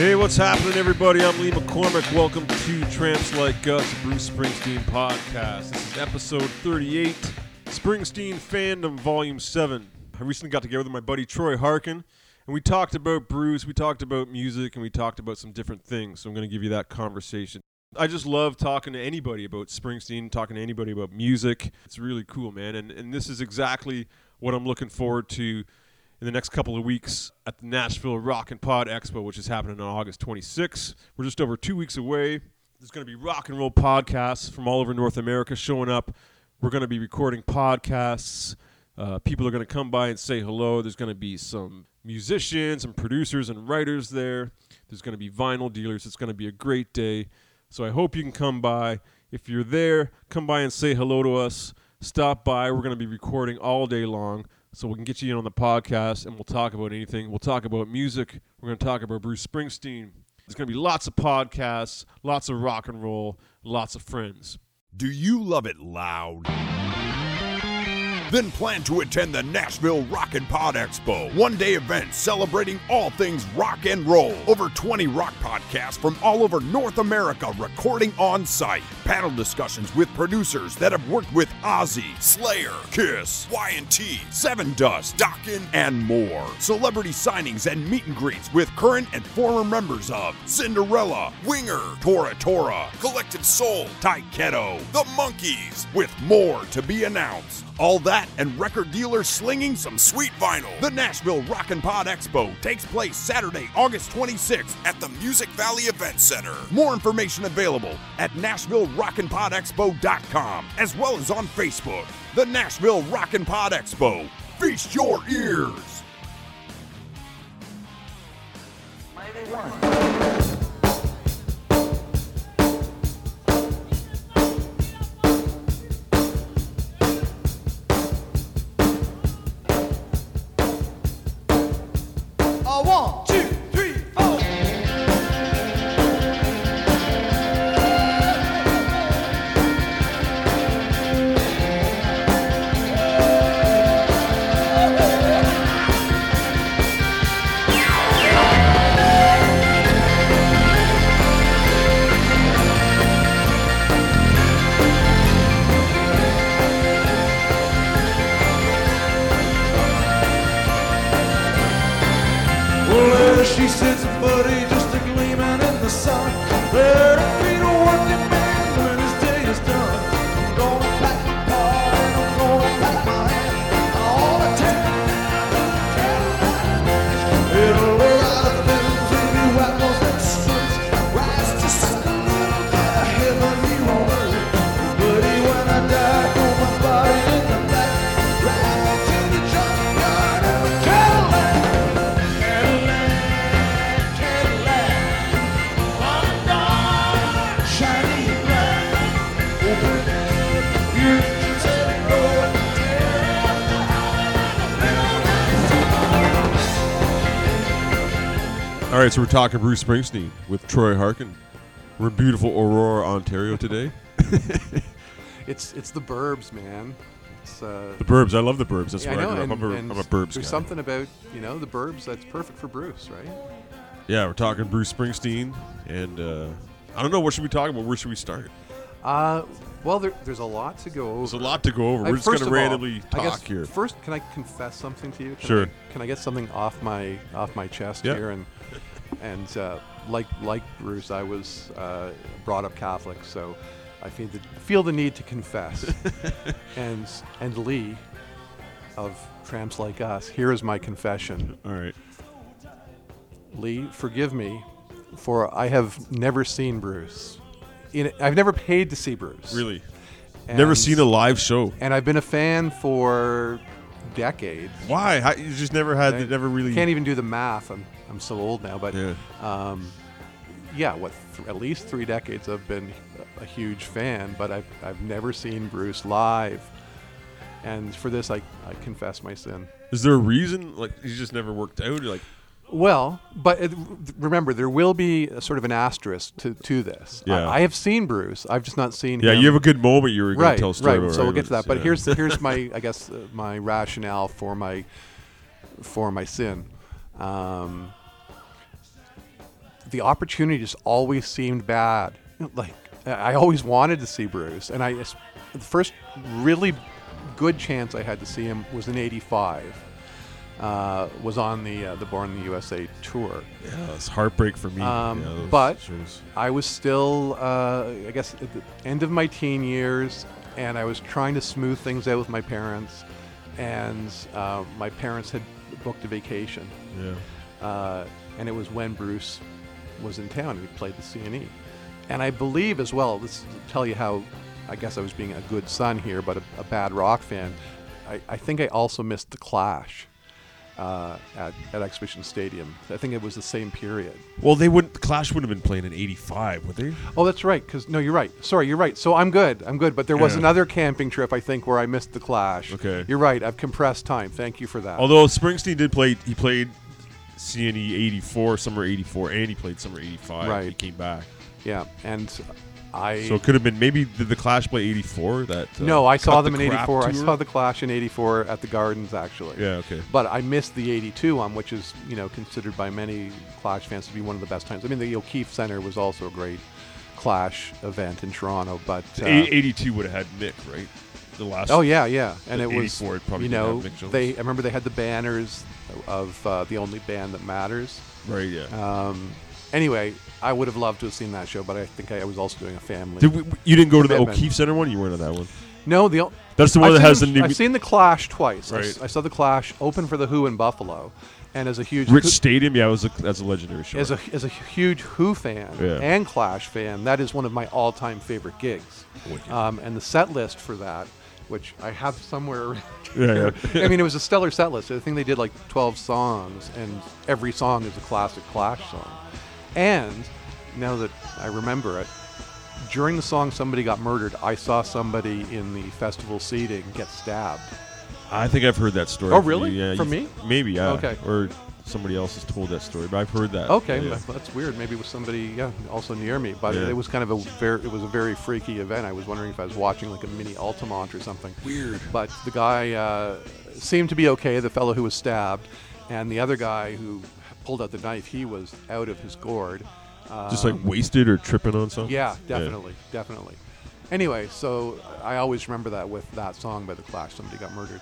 Hey, what's happening, everybody? I'm Lee McCormick. Welcome to Tramps Like Us, Bruce Springsteen podcast. This is episode 38, Springsteen Fandom Volume 7. I recently got together with my buddy Troy Harkin, and we talked about Bruce, we talked about music, and we talked about some different things. So I'm going to give you that conversation. I just love talking to anybody about Springsteen, talking to anybody about music. It's really cool, man. And this is exactly what I'm looking forward to in the next couple of weeks at the Nashville Rock and Pod Expo, which is happening on August 26th. We're just over 2 weeks away. There's going to be rock and roll podcasts from all over North America showing up. We're going to be recording podcasts. People are going to come by and say hello. There's going to be some musicians and producers and writers there. There's going to be vinyl dealers. It's going to be a great day. So I hope you can come by. If you're there, come by and say hello to us. Stop by. We're going to be recording all day long, so we can get you in on the podcast, and we'll talk about anything. We'll talk about music. We're going to talk about Bruce Springsteen. There's going to be lots of podcasts, lots of rock and roll, lots of friends. Do you love it loud? Then plan to attend the Nashville Rock and Pod Expo, one-day event celebrating all things rock and roll. Over 20 rock podcasts from all over North America recording on-site. Panel discussions with producers that have worked with Ozzy, Slayer, Kiss, Y&T, Seven Dust, Dokken, and more. Celebrity signings and meet and greets with current and former members of Cinderella, Winger, Tora Tora, Collective Soul, Taiketo, The Monkees, with more to be announced. All that and record dealers slinging some sweet vinyl. The Nashville Rock and Pod Expo takes place Saturday, August 26th at the Music Valley Event Center. More information available at NashvilleRockandPodExpo.com, as well as on Facebook. The Nashville Rock and Pod Expo. Feast your ears. All right, so we're talking Bruce Springsteen with Troy Harkin. We're in beautiful Aurora, Ontario today. It's the burbs, man. It's, the burbs. I love the burbs. That's where I grew up. I'm a burbs guy. There's something about, the burbs that's perfect for Bruce, right? Yeah, we're talking Bruce Springsteen, and I don't know, what should we talk about? Where should we start? Well, there's a lot to go over. We're just going to randomly talk here. First, can I confess something to you? Sure. Can I get something off my chest here? And like Bruce, I was brought up Catholic, so I feel the need to confess. and Lee, of Tramps Like Us, here is my confession. All right. Lee, forgive me, for I have never seen Bruce. I've never paid to see Bruce. Really? And never seen a live show. And I've been a fan for decades. Why? You just never had? Never really. Can't even do the math. I'm so old now, but yeah. At least 3 decades I've been a huge fan, but I've never seen Bruce live, and for this I confess my sin. Is there a reason? Like, he's just never worked out? Like. Well, but remember, there will be a sort of an asterisk to this. Yeah. I have seen Bruce. I've just not seen him. Yeah, you have a good moment you were going to tell a story about. Right, so we'll get to that. But here's my, I guess, my rationale for my sin. the opportunities always seemed bad. Like, I always wanted to see Bruce, and the first really good chance I had to see him was in '85. Was on the Born in the USA tour. Yeah, it's heartbreak for me. But shows. I was still, I guess, at the end of my teen years, and I was trying to smooth things out with my parents, and my parents had booked a vacation. Yeah. And it was when Bruce was in town and he played the CNE. And I believe as well, this will tell you how, I guess I was being a good son here, but a bad rock fan, I think I also missed The Clash. At Exhibition Stadium. I think it was the same period. Well, the Clash wouldn't have been playing in '85, would they? Oh, that's right. No, you're right. Sorry, you're right. So I'm good. But there was another camping trip, I think, where I missed The Clash. Okay. You're right. I've compressed time. Thank you for that. Although Springsteen did play, he played CNE '84, summer '84, and he played summer '85. Right. He came back. Yeah, and so it could have been, maybe did The Clash play '84? No, I saw them in '84. I saw The Clash in '84 at the Gardens, actually. Yeah, okay. But I missed the '82 one, which is, considered by many Clash fans to be one of the best times. I mean, the O'Keefe Center was also a great Clash event in Toronto, but '82 would have had Mick, right? The last. Oh yeah, and it was. It probably didn't have Mick Jones. I remember they had the banners of the only band that matters. Right. Yeah. Anyway, I would have loved to have seen that show, but I think I was also doing a family. You didn't go to the O'Keefe Center one? You weren't at that one? No. That's the one that has the new... I've seen The Clash twice. Right. I saw The Clash open for The Who in Buffalo, and as a huge... Rich Stadium? Yeah, that's a legendary show. As a huge Who fan and Clash fan, that is one of my all-time favorite gigs. And the set list for that, which I have somewhere around here. Yeah. I mean, it was a stellar set list. I think they did like 12 songs, and every song is a classic Clash song. And now that I remember it, during the song Somebody Got Murdered, I saw somebody in the festival seating get stabbed. I think I've heard that story. Oh, really? Yeah, from me? Maybe, yeah. Okay. Or somebody else has told that story, but I've heard that. Okay, yeah. That's weird. Maybe it was somebody also near me, but it was kind of a very freaky event. I was wondering if I was watching like a mini Altamont or something. Weird. But the guy seemed to be okay, the fellow who was stabbed, and the other guy who pulled out the knife, he was out of his gourd. Just like wasted or tripping on something? Yeah, definitely. Anyway, so I always remember that with that song by The Clash, Somebody Got Murdered.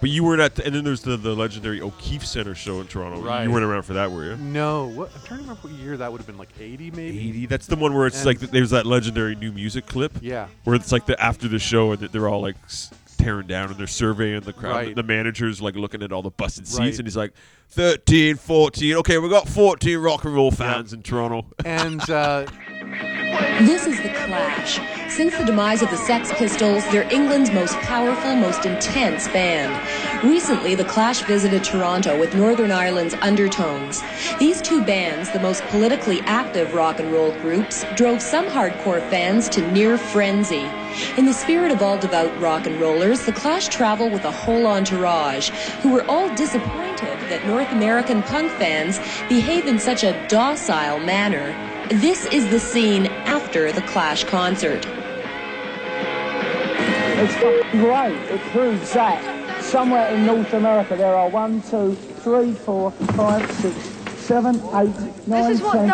But you weren't at, and then there's the legendary O'Keefe Center show in Toronto. Right. You weren't around for that, were you? No. I'm trying to remember what year that would have been, like 80 maybe? 80? That's the one where it's like there's that legendary new music clip. Yeah. Where it's like after the show, they're all like... tearing down and they're surveying the crowd. Right. The manager's like looking at all the busted seats and he's like, 13, 14. Okay, we got 14 rock and roll fans in Toronto. And this is The Clash. Since the demise of the Sex Pistols, they're England's most powerful, most intense band. Recently, The Clash visited Toronto with Northern Ireland's Undertones. These two bands, the most politically active rock and roll groups, drove some hardcore fans to near frenzy. In the spirit of all devout rock and rollers, The Clash travel with a whole entourage, who were all disappointed that North American punk fans behave in such a docile manner. This is the scene after the Clash concert. It's fucking great. It proves that somewhere in North America there are 1, 2, 3, 4, 5, 6, 7, 8, 9, 10, 11,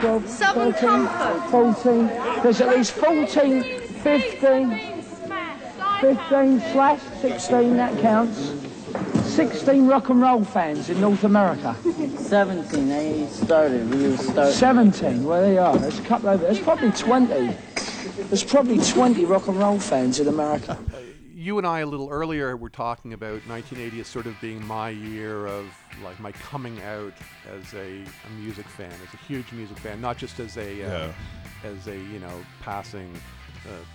12, 13, 14. There's at least 14, 15/16, that counts. 16 rock and roll fans in North America. 17, they started. We started. 17, well they are. There's a couple over. There's probably 20. There's probably 20 rock and roll fans in America. You and I a little earlier were talking about 1980 as sort of being my year of like my coming out as a music fan, as a huge music fan, not just as a passing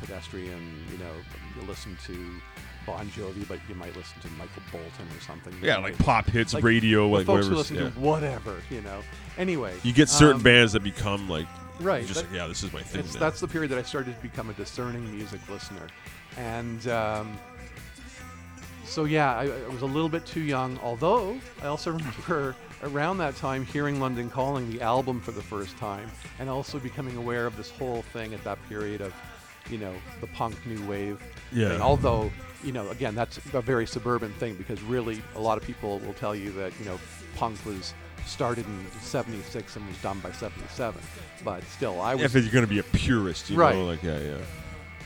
pedestrian. You listen to Bon Jovi, but you might listen to Michael Bolton or something. Yeah, like pop hits, like radio, like folks whatever. Folks who listen to whatever. Anyway. You get certain bands that become like, right, just like, yeah, this is my thing. That's the period that I started to become a discerning music listener. And I was a little bit too young, although I also remember around that time hearing London Calling, the album, for the first time, and also becoming aware of this whole thing at that period of, the punk new wave thing. Although... again, that's a very suburban thing because really a lot of people will tell you that, punk was started in 76 and was done by 77. But still, I was... If you're going to be a purist, you know, like,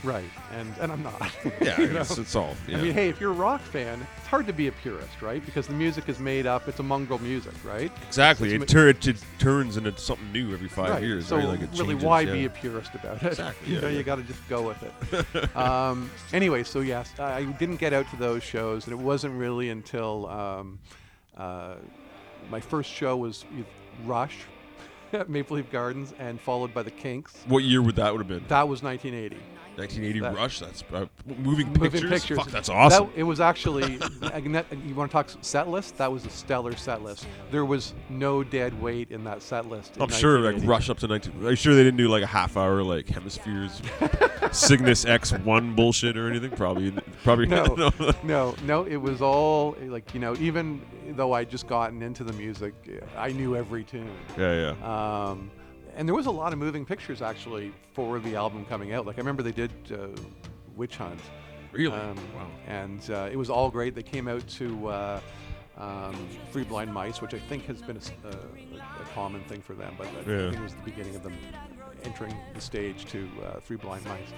right, and I'm not. Yeah, it's all... Yeah. I mean, hey, if you're a rock fan, it's hard to be a purist, right? Because the music is made up. It's a mongrel music, right? Exactly. It turns into something new every five years. So right? Like it really, changes, why be a purist about it? Exactly. You know, you got to just go with it. Anyway, so yes, I didn't get out to those shows, and it wasn't really until my first show was Rush at Maple Leaf Gardens, and followed by the Kinks. What year would that have been? That was 1980. 1980 that, Rush. That's moving pictures. Fuck, that's awesome. That, it was actually. You want to talk set list? That was a stellar set list. There was no dead weight in that set list. I'm sure, like Rush up to 19. Are you sure they didn't do like a half hour like Hemispheres, Cygnus X1 bullshit or anything? Probably no. It was all like, you know. Even though I'd just gotten into the music, I knew every tune. Yeah. And there was a lot of moving pictures, actually, for the album coming out. Like, I remember they did Witch Hunt. Really? Wow. And it was all great. They came out to Three Blind Mice, which I think has been a common thing for them. But I think it was the beginning of them entering the stage to Three Blind Mice.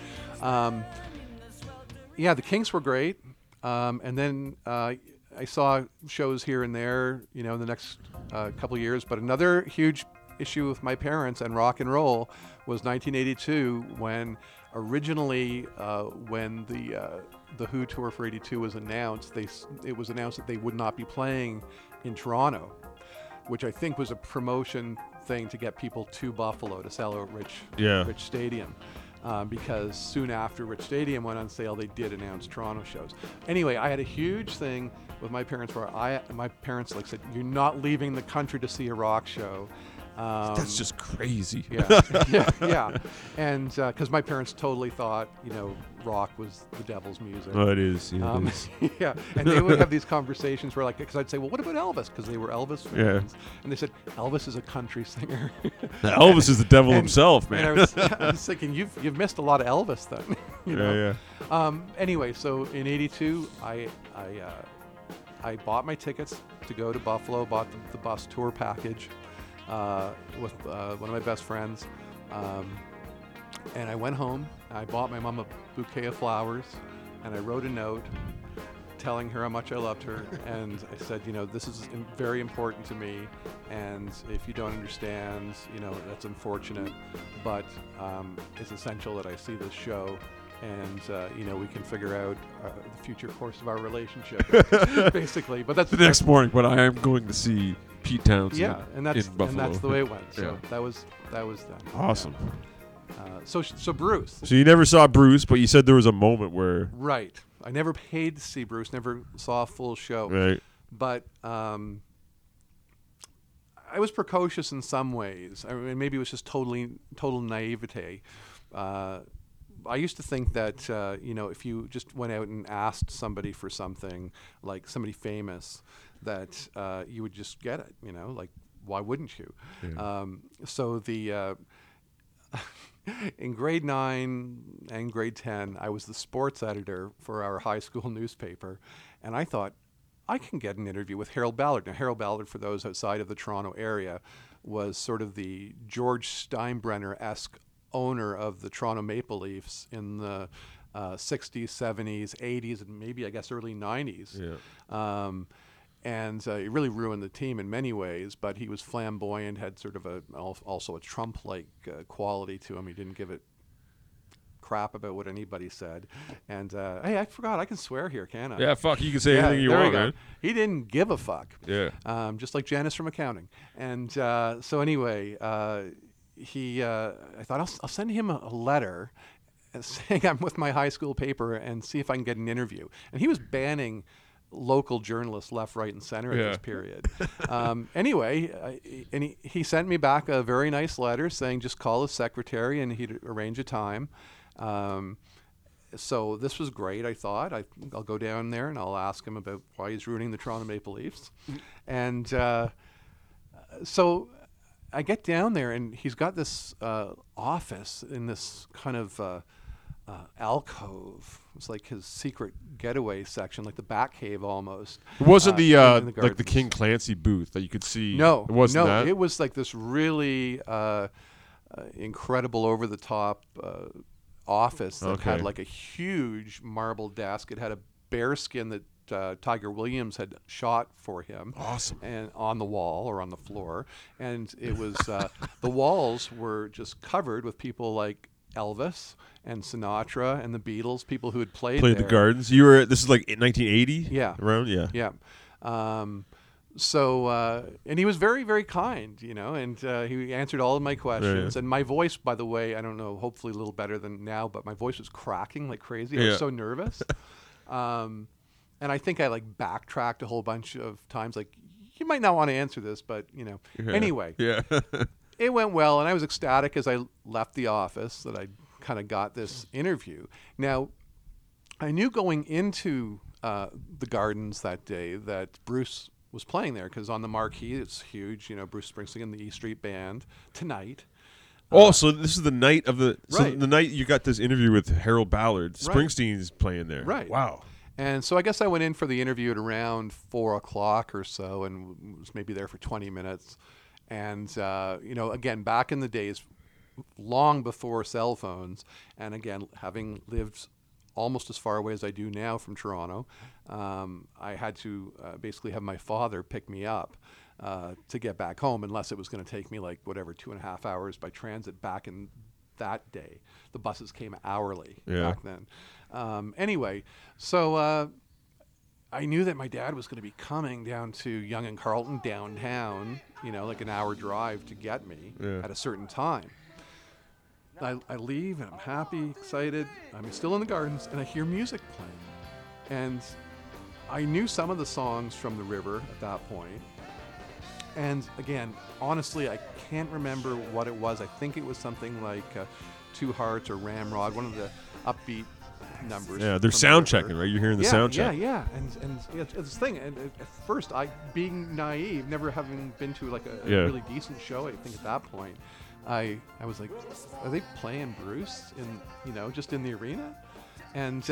The Kinks were great. And then I saw shows here and there, you know, in the next couple of years. But another huge issue with my parents and rock and roll was 1982, when originally when the Who tour for 82 was announced, it was announced that they would not be playing in Toronto, which I think was a promotion thing to get people to Buffalo to sell out Rich Stadium, because soon after Rich Stadium went on sale, they did announce Toronto shows. Anyway, I had a huge thing with my parents where my parents like said, "You're not leaving the country to see a rock show." That's just crazy. And because my parents totally thought, you know, rock was the devil's music. Oh, it is. Yeah, it is. Yeah. And they would have these conversations where, like, because I'd say, well, what about Elvis? Because they were Elvis fans. Yeah. And they said, Elvis is a country singer. Elvis is the devil himself, man. And I was thinking, you've missed a lot of Elvis then. You know? Yeah. Anyway, so in 82, I bought my tickets to go to Buffalo, bought the bus tour package. With one of my best friends, and I went home. I bought my mom a bouquet of flowers, and I wrote a note telling her how much I loved her, and I said, you know, this is very important to me, and if you don't understand, you know, that's unfortunate, but it's essential that I see this show, and you know, we can figure out the future course of our relationship, basically. But that's the next morning. But I am going to see Pete Townsend. Yeah, and that's the way it went. So that was that. Awesome. Yeah. So Bruce. So you never saw Bruce, but you said there was a moment where. Right. I never paid to see Bruce. Never saw a full show. Right. But I was precocious in some ways. I mean, maybe it was just total naivete. I used to think that, you know, if you just went out and asked somebody for something, like somebody famous, that you would just get it, you know, like, why wouldn't you? Yeah. So in grade 9 and grade 10, I was the sports editor for our high school newspaper, and I thought, I can get an interview with Harold Ballard. Now, Harold Ballard, for those outside of the Toronto area, was sort of the George Steinbrenner-esque owner of the Toronto Maple Leafs in the 60s, 70s, 80s, and maybe, I guess, early 90s. Yeah. And he really ruined the team in many ways, but he was flamboyant, had sort of also a Trump-like quality to him. He didn't give it crap about what anybody said. And, hey, I forgot, I can swear here, can't I? Yeah, fuck, you can say anything you want, man. He didn't give a fuck. Yeah. Just like Janice from accounting. And so anyway... I thought I'll send him a letter saying I'm with my high school paper and see if I can get an interview. And he was banning local journalists left, right, and center at this period. Anyway, and he sent me back a very nice letter saying just call his secretary and he'd arrange a time. So this was great, I thought. I'll go down there and I'll ask him about why he's ruining the Toronto Maple Leafs. And so... I get down there, and he's got this office in this kind of alcove. It was like his secret getaway section, like the Batcave almost. It wasn't the like the King Clancy booth that you could see. No, it wasn't that. It was like this really incredible, over-the-top office that had like a huge marble desk. It had a bearskin that Tiger Williams had shot for him. Awesome. And on the wall or on the floor. And it was, the walls were just covered with people like Elvis and Sinatra and the Beatles, people who had played there. The gardens. You were, this is like 1980? Yeah. Around? Yeah. Yeah. And he was very, very kind, you know, and he answered all of my questions. Yeah. And my voice, by the way, I don't know, hopefully a little better than now, but my voice was cracking like crazy. I was so nervous. And I think I like backtracked a whole bunch of times, like, you might not want to answer this, but, you know, anyway. Yeah. It went well, and I was ecstatic as I left the office that I kind of got this interview. Now, I knew going into the gardens that day that Bruce was playing there, because on the marquee, it's huge, you know, Bruce Springsteen and the E Street Band tonight. Oh, so this is the night of the... Right. So the night you got this interview with Harold Ballard, Springsteen's playing there. Right. Wow. And so I guess I went in for the interview at around 4 o'clock or so, and was maybe there for 20 minutes. And, you know, again, back in the days, long before cell phones, and again, having lived almost as far away as I do now from Toronto, I had to basically have my father pick me up to get back home, unless it was going to take me like whatever, 2.5 hours by transit back in that day. The buses came hourly back then. Anyway, so I knew that my dad was going to be coming down to Yonge and Carleton downtown, you know, like an hour drive to get me at a certain time. I leave, and I'm happy, excited. I'm still in the gardens, and I hear music playing. And I knew some of the songs from The River at that point. And again, honestly, I can't remember what it was. I think it was something like Two Hearts or Ramrod, one of the upbeat numbers. Yeah, they're sound checking, right? You're hearing the sound check. Yeah. And it's this thing. And at first, I, being naive, never having been to like a really decent show, I think at that point, I was like, are they playing Bruce in, you know, just in the arena? And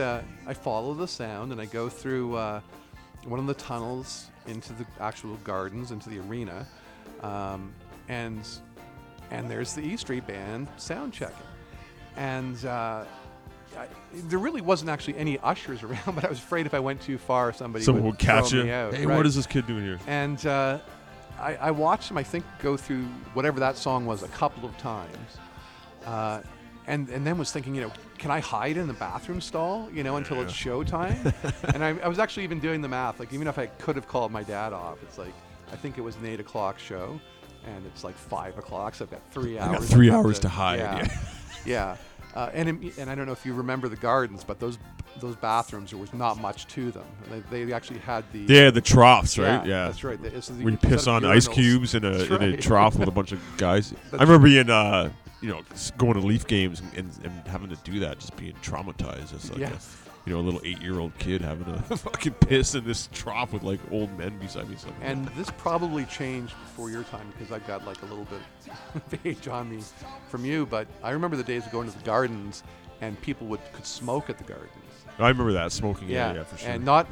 I follow the sound, and I go through one of the tunnels into the actual gardens, into the arena, and there's the E Street Band sound checking. And there really wasn't actually any ushers around, but I was afraid if I went too far, someone would catch you. Hey, what is this kid doing here? And I watched him, I think, go through whatever that song was a couple of times, and then was thinking, you know, can I hide in the bathroom stall, you know, until it's showtime? And I was actually even doing the math, like even if I could have called my dad off, it's like I think it was an 8 o'clock show, and it's like 5 o'clock, so I've got 3 hours. I got 3 hours to hide. Yeah. And I don't know if you remember the gardens, but those bathrooms, there was not much to them. They actually had the troughs, right? Yeah. That's right. When you piss on ice cubes in a trough with a bunch of guys. I remember being, you know, going to Leaf games and having to do that, just being traumatized. It's like you know, a little 8-year-old kid having to fucking piss in this trough with like old men beside me. And this probably changed before your time, because I've got like a little bit of age on me from you. But I remember the days of going to the gardens, and people could smoke at the gardens. I remember that smoking. Yeah, for sure. And not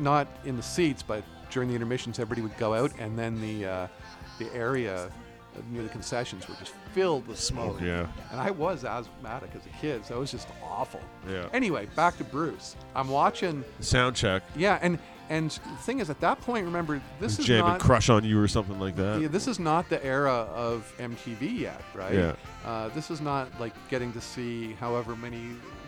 in the seats, but during the intermissions, everybody would go out, and then the area near the concessions were just filled with smoke. Yeah. And I was asthmatic as a kid, so it was just awful. Yeah. Anyway, back to Bruce. I'm watching sound check. Yeah, and the thing is, at that point, remember, this is jamming Crush on You or something like that. Yeah, this is not the era of MTV yet, right? Yeah. This is not like getting to see however many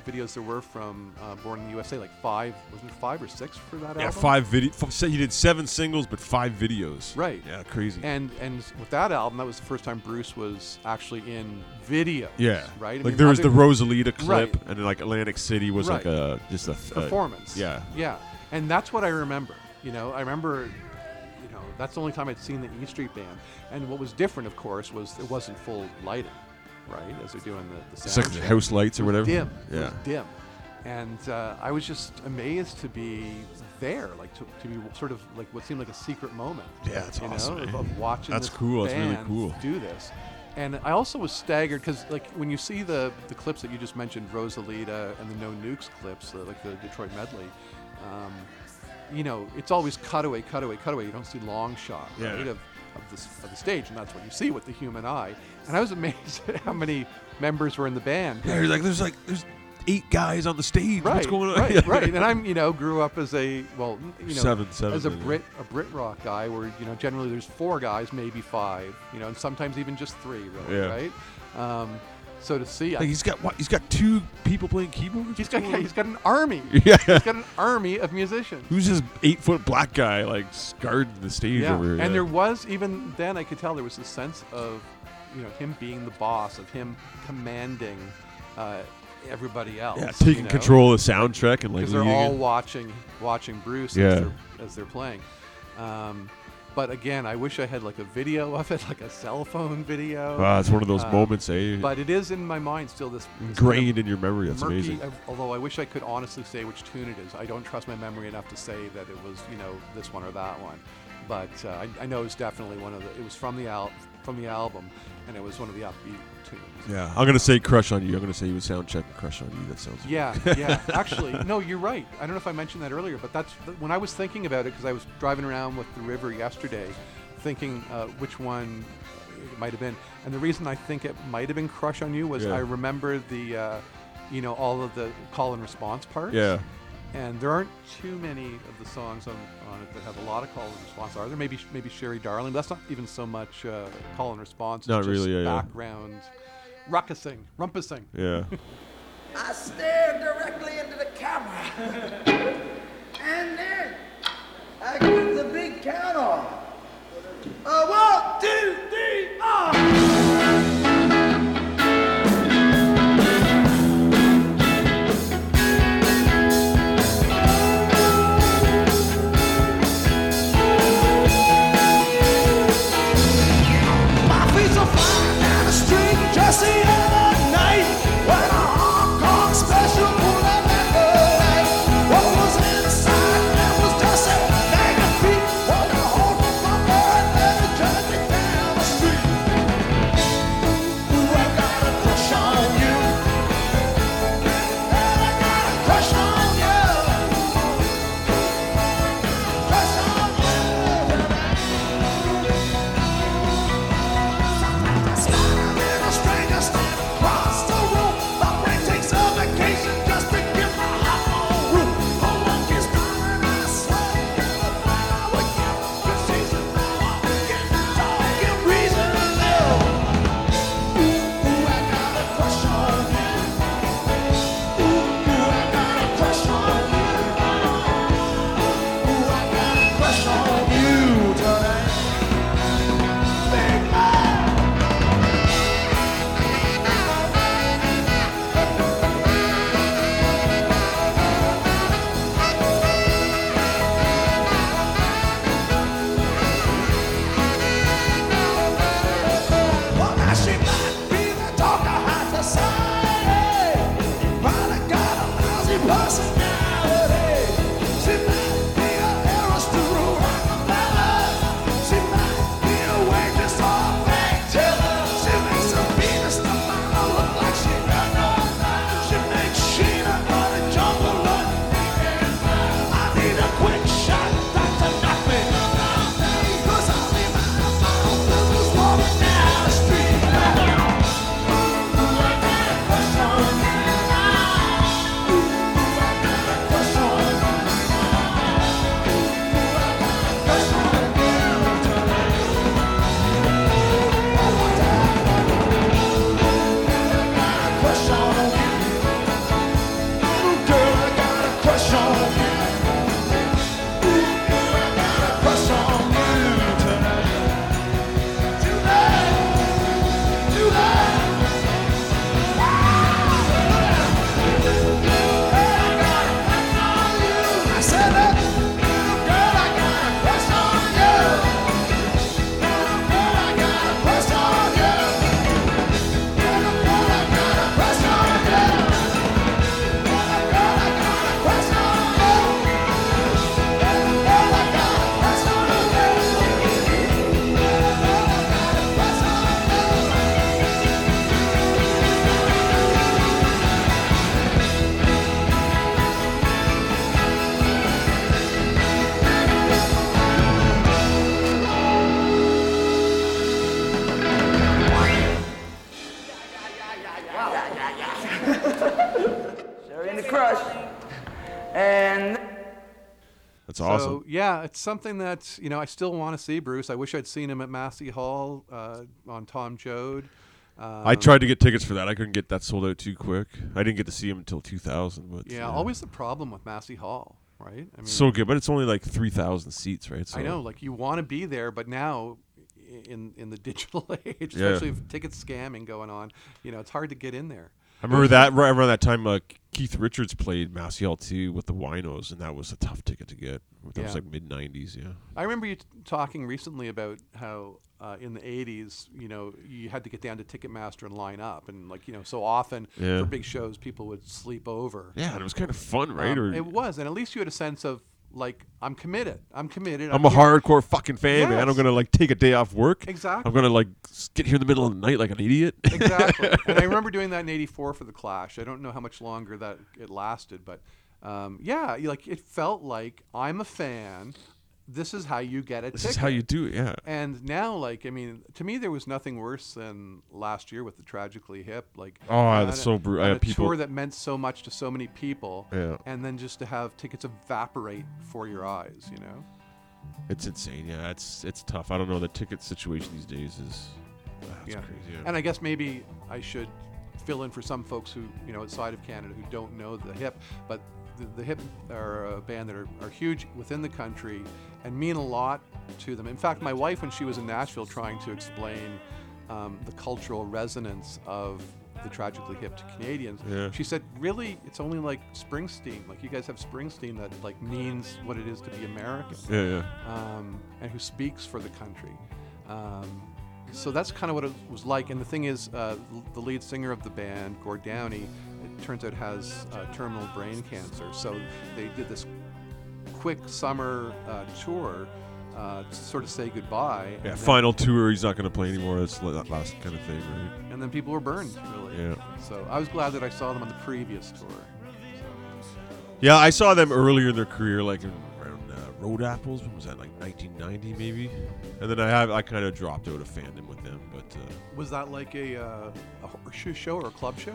videos there were from Born in the USA, like 5, wasn't it 5 or 6 for that album? Yeah, 5 videos. You did 7 singles, but 5 videos. Right. Yeah, crazy. And with that album, that was the first time Bruce was actually in videos. Yeah. Right? Like there was the Rosalita clip, and then like Atlantic City was like just a performance. Yeah. Yeah. And that's what I remember. You know, I remember, you know, that's the only time I'd seen the E Street Band. And what was different, of course, was it wasn't full lighting. Right, as they're doing the sound check. House lights or whatever. Dim, yeah, dim, and I was just amazed to be there, like to be sort of like what seemed like a secret moment. Yeah, that's awesome. Of watching. That's cool. It's really cool. Do this, And I also was staggered because, like, when you see the clips that you just mentioned, Rosalita and the No Nukes clips, like the Detroit medley, you know, it's always cutaway. You don't see long shot, right, of the stage, and that's what you see with the human eye. And I was amazed at how many members were in the band. Yeah, you're like, there's 8 guys on the stage. Right, what's going on? Right. And I'm, you know, grew up as a, well, you know, seven, as a Brit rock guy, where, you know, generally there's 4 guys, maybe 5, you know, and sometimes even just 3, really, right? So to see, like, he's got 2 people playing keyboards. He's got an army. Yeah. He's got an army of musicians. Who's this 8-foot black guy, like, scarred the stage over here? And there was, even then I could tell there was this sense of, you know, him being the boss, of him commanding everybody else. Yeah, taking control of the soundtrack, and like, because they're all watching Bruce as they're playing. But again, I wish I had like a video of it, like a cell phone video. Wow, it's one of those moments, eh? But it is in my mind still, this ingrained kind of in your memory. That's murky, amazing. Although I wish I could honestly say which tune it is. I don't trust my memory enough to say that it was, you know, this one or that one. But I know it was definitely one of the. It was from the album, and it was one of the upbeat tunes. Yeah, I'm gonna say "Crush on You." I'm gonna say he was soundchecking "Crush on You." That sounds. Yeah. Actually, no, you're right. I don't know if I mentioned that earlier, but that's when I was thinking about it, because I was driving around with The River yesterday, thinking which one it might have been. And the reason I think it might have been "Crush on You" was I remember the, you know, all of the call and response parts. Yeah. And there aren't too many of the songs on it that have a lot of call and response. Are there? Maybe Sherry Darling. But that's not even so much call and response. Not really. Just background rumpusing. Yeah. I stared directly into the camera, and then I give the big count off. 1, 2, 3, 4. again. That's awesome. So, yeah, it's something that's, you know, I still want to see Bruce. I wish I'd seen him at Massey Hall on Tom Joad. I tried to get tickets for that. I couldn't get that sold out too quick. I didn't get to see him until 2000. But yeah, always the problem with Massey Hall, right? I mean, it's so good, but it's only like 3,000 seats, right? So I know, like you want to be there, but now in the digital age, especially with ticket scamming going on, you know, it's hard to get in there. I remember that right around that time, Keith Richards played Massey Hall too with the Winos, and that was a tough ticket to get. That was like mid '90s. Yeah, I remember you talking recently about how in the '80s, you know, you had to get down to Ticketmaster and line up, and like you know, so often for big shows, people would sleep over. Yeah, and it was kind of fun, right? It was, and at least you had a sense of like, I'm committed. I'm a hardcore fucking fan, man. I'm gonna like take a day off work. Exactly. I'm gonna like get here in the middle of the night like an idiot. Exactly. And I remember doing that in '84 for the Clash. I don't know how much longer that it lasted, but like it felt like I'm a fan. This is how you get a ticket. This is how you do it. Yeah. And now, like, I mean, to me, there was nothing worse than last year with the Tragically Hip. Like, oh, that's so brutal. A tour that meant so much to so many people, and then just to have tickets evaporate before your eyes, you know? It's insane. Yeah, it's tough. I don't know. The ticket situation these days is crazy. Yeah. And I guess maybe I should fill in for some folks who, you know, outside of Canada who don't know the Hip, but. The Hip are a band that are huge within the country and mean a lot to them. In fact, my wife, when she was in Nashville trying to explain the cultural resonance of the Tragically Hip to Canadians, she said, really, it's only like Springsteen. Like, you guys have Springsteen that, like, means what it is to be American. And who speaks for the country. So that's kind of what it was like. And the thing is, the lead singer of the band, Gord Downey, turns out has terminal brain cancer, so they did this quick summer tour to sort of say goodbye. Yeah, final tour. He's not going to play anymore. It's that last kind of thing, right? And then people were burned, really. Yeah. So I was glad that I saw them on the previous tour. So. Yeah, I saw them earlier in their career, like around Road Apples. When was that? Like 1990, maybe. And then I kind of dropped out of fandom with them. But was that like a horseshoe show or a club show?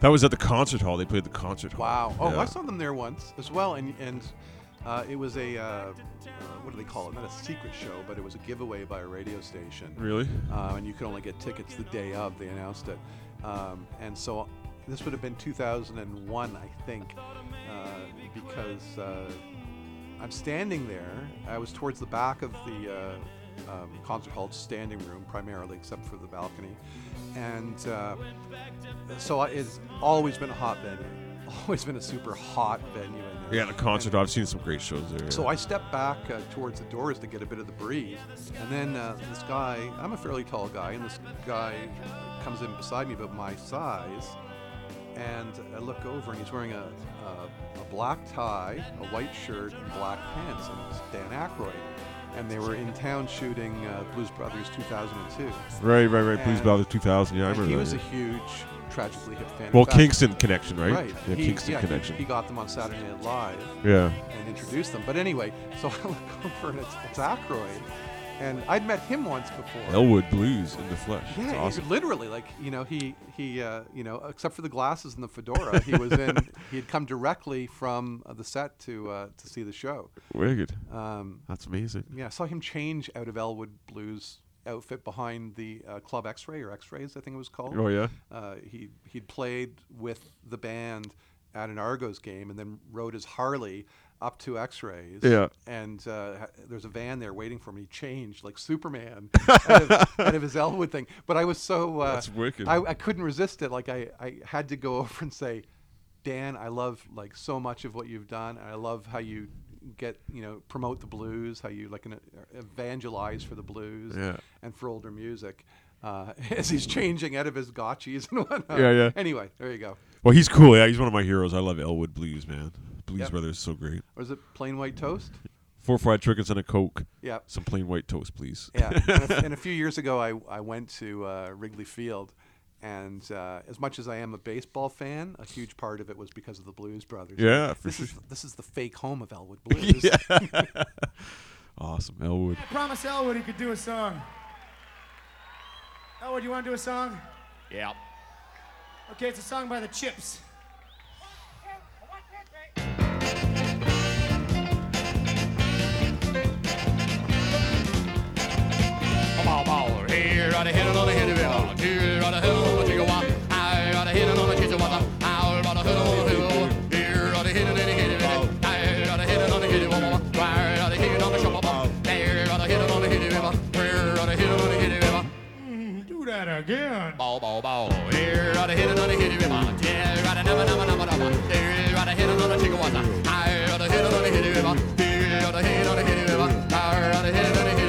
That was at the Concert Hall. They played the Concert Hall. Wow. Oh, yeah. I saw them there once as well. And it was a, what do they call it? Not a secret show, but it was a giveaway by a radio station. Really? And you could only get tickets the day of. They announced it. And so this would have been 2001, I think, because I'm standing there. I was towards the back of the Concert Hall standing room primarily, except for the balcony. And so it's always been a hot venue, always been a super hot venue in there. Yeah, the Concert Hall, I've seen some great shows there. So I stepped back towards the doors to get a bit of the breeze, and then this guy, I'm a fairly tall guy, and this guy comes in beside me about my size, and I look over and he's wearing a black tie, a white shirt, and black pants, and it's Dan Aykroyd. And they were in town shooting Blues Brothers 2002. Right. And Blues Brothers 2000. Yeah, I remember. He was a huge Tragically Hip fan. Well, Kingston connection, right? Right. Yeah, Kingston connection. He got them on Saturday Night Live. Yeah. And introduced them. But anyway, so I look over and it's Aykroyd, and I'd met him once before. Elwood Blues in the flesh. Yeah, it's awesome. Literally, like, you know, he you know, except for the glasses and the fedora, he was in. He had come directly from the set to see the show. Wicked. That's amazing. Yeah, I saw him change out of Elwood Blues outfit behind the club X-ray or X-rays, I think it was called. Oh yeah. He'd played with the band at an Argos game and then rode his Harley up to X-rays, and there's a van there waiting for me. He changed like Superman out of his Elwood thing. But I was so that's wicked. I couldn't resist it. Like I had to go over and say, Dan, I love like so much of what you've done, and I love how you get, you know, promote the blues, how you like evangelize for the blues and for older music. As he's changing out of his gotchies and whatnot. Yeah. Anyway, there you go. Well, he's cool. Yeah, he's one of my heroes. I love Elwood Blues, man. Blues Brothers is so great. Or is it plain white toast? 4 fried chickens and a Coke. Yeah. Some plain white toast, please. Yeah. And a few years ago, I went to Wrigley Field, and as much as I am a baseball fan, a huge part of it was because of the Blues Brothers. Yeah, for sure. This is the fake home of Elwood Blues. Awesome, Elwood. I promised Elwood he could do a song. Elwood, you want to do a song? Yeah. Okay, it's a song by the Chips. Thank you. gotta hit it on the head of it all. Here, gotta hit it on the chicken wop. I gotta hit it on the kitchen wop. I gotta hit it on the hill. Here, gotta hit it in the head of it. I gotta hit it on the kitchen wop. I gotta hit it on the shop wop. There, gotta hit it on the head of it. Where, gotta hit it on the head of it. Do that again. Bow, bow, bow. Here, gotta hit it on the head of it. Yeah, gotta number, number, number, number. There, gotta hit it on the chicken wop. I gotta hit it on the head of it. Here, gotta hit it on the head of it. I gotta hit it on the head of it.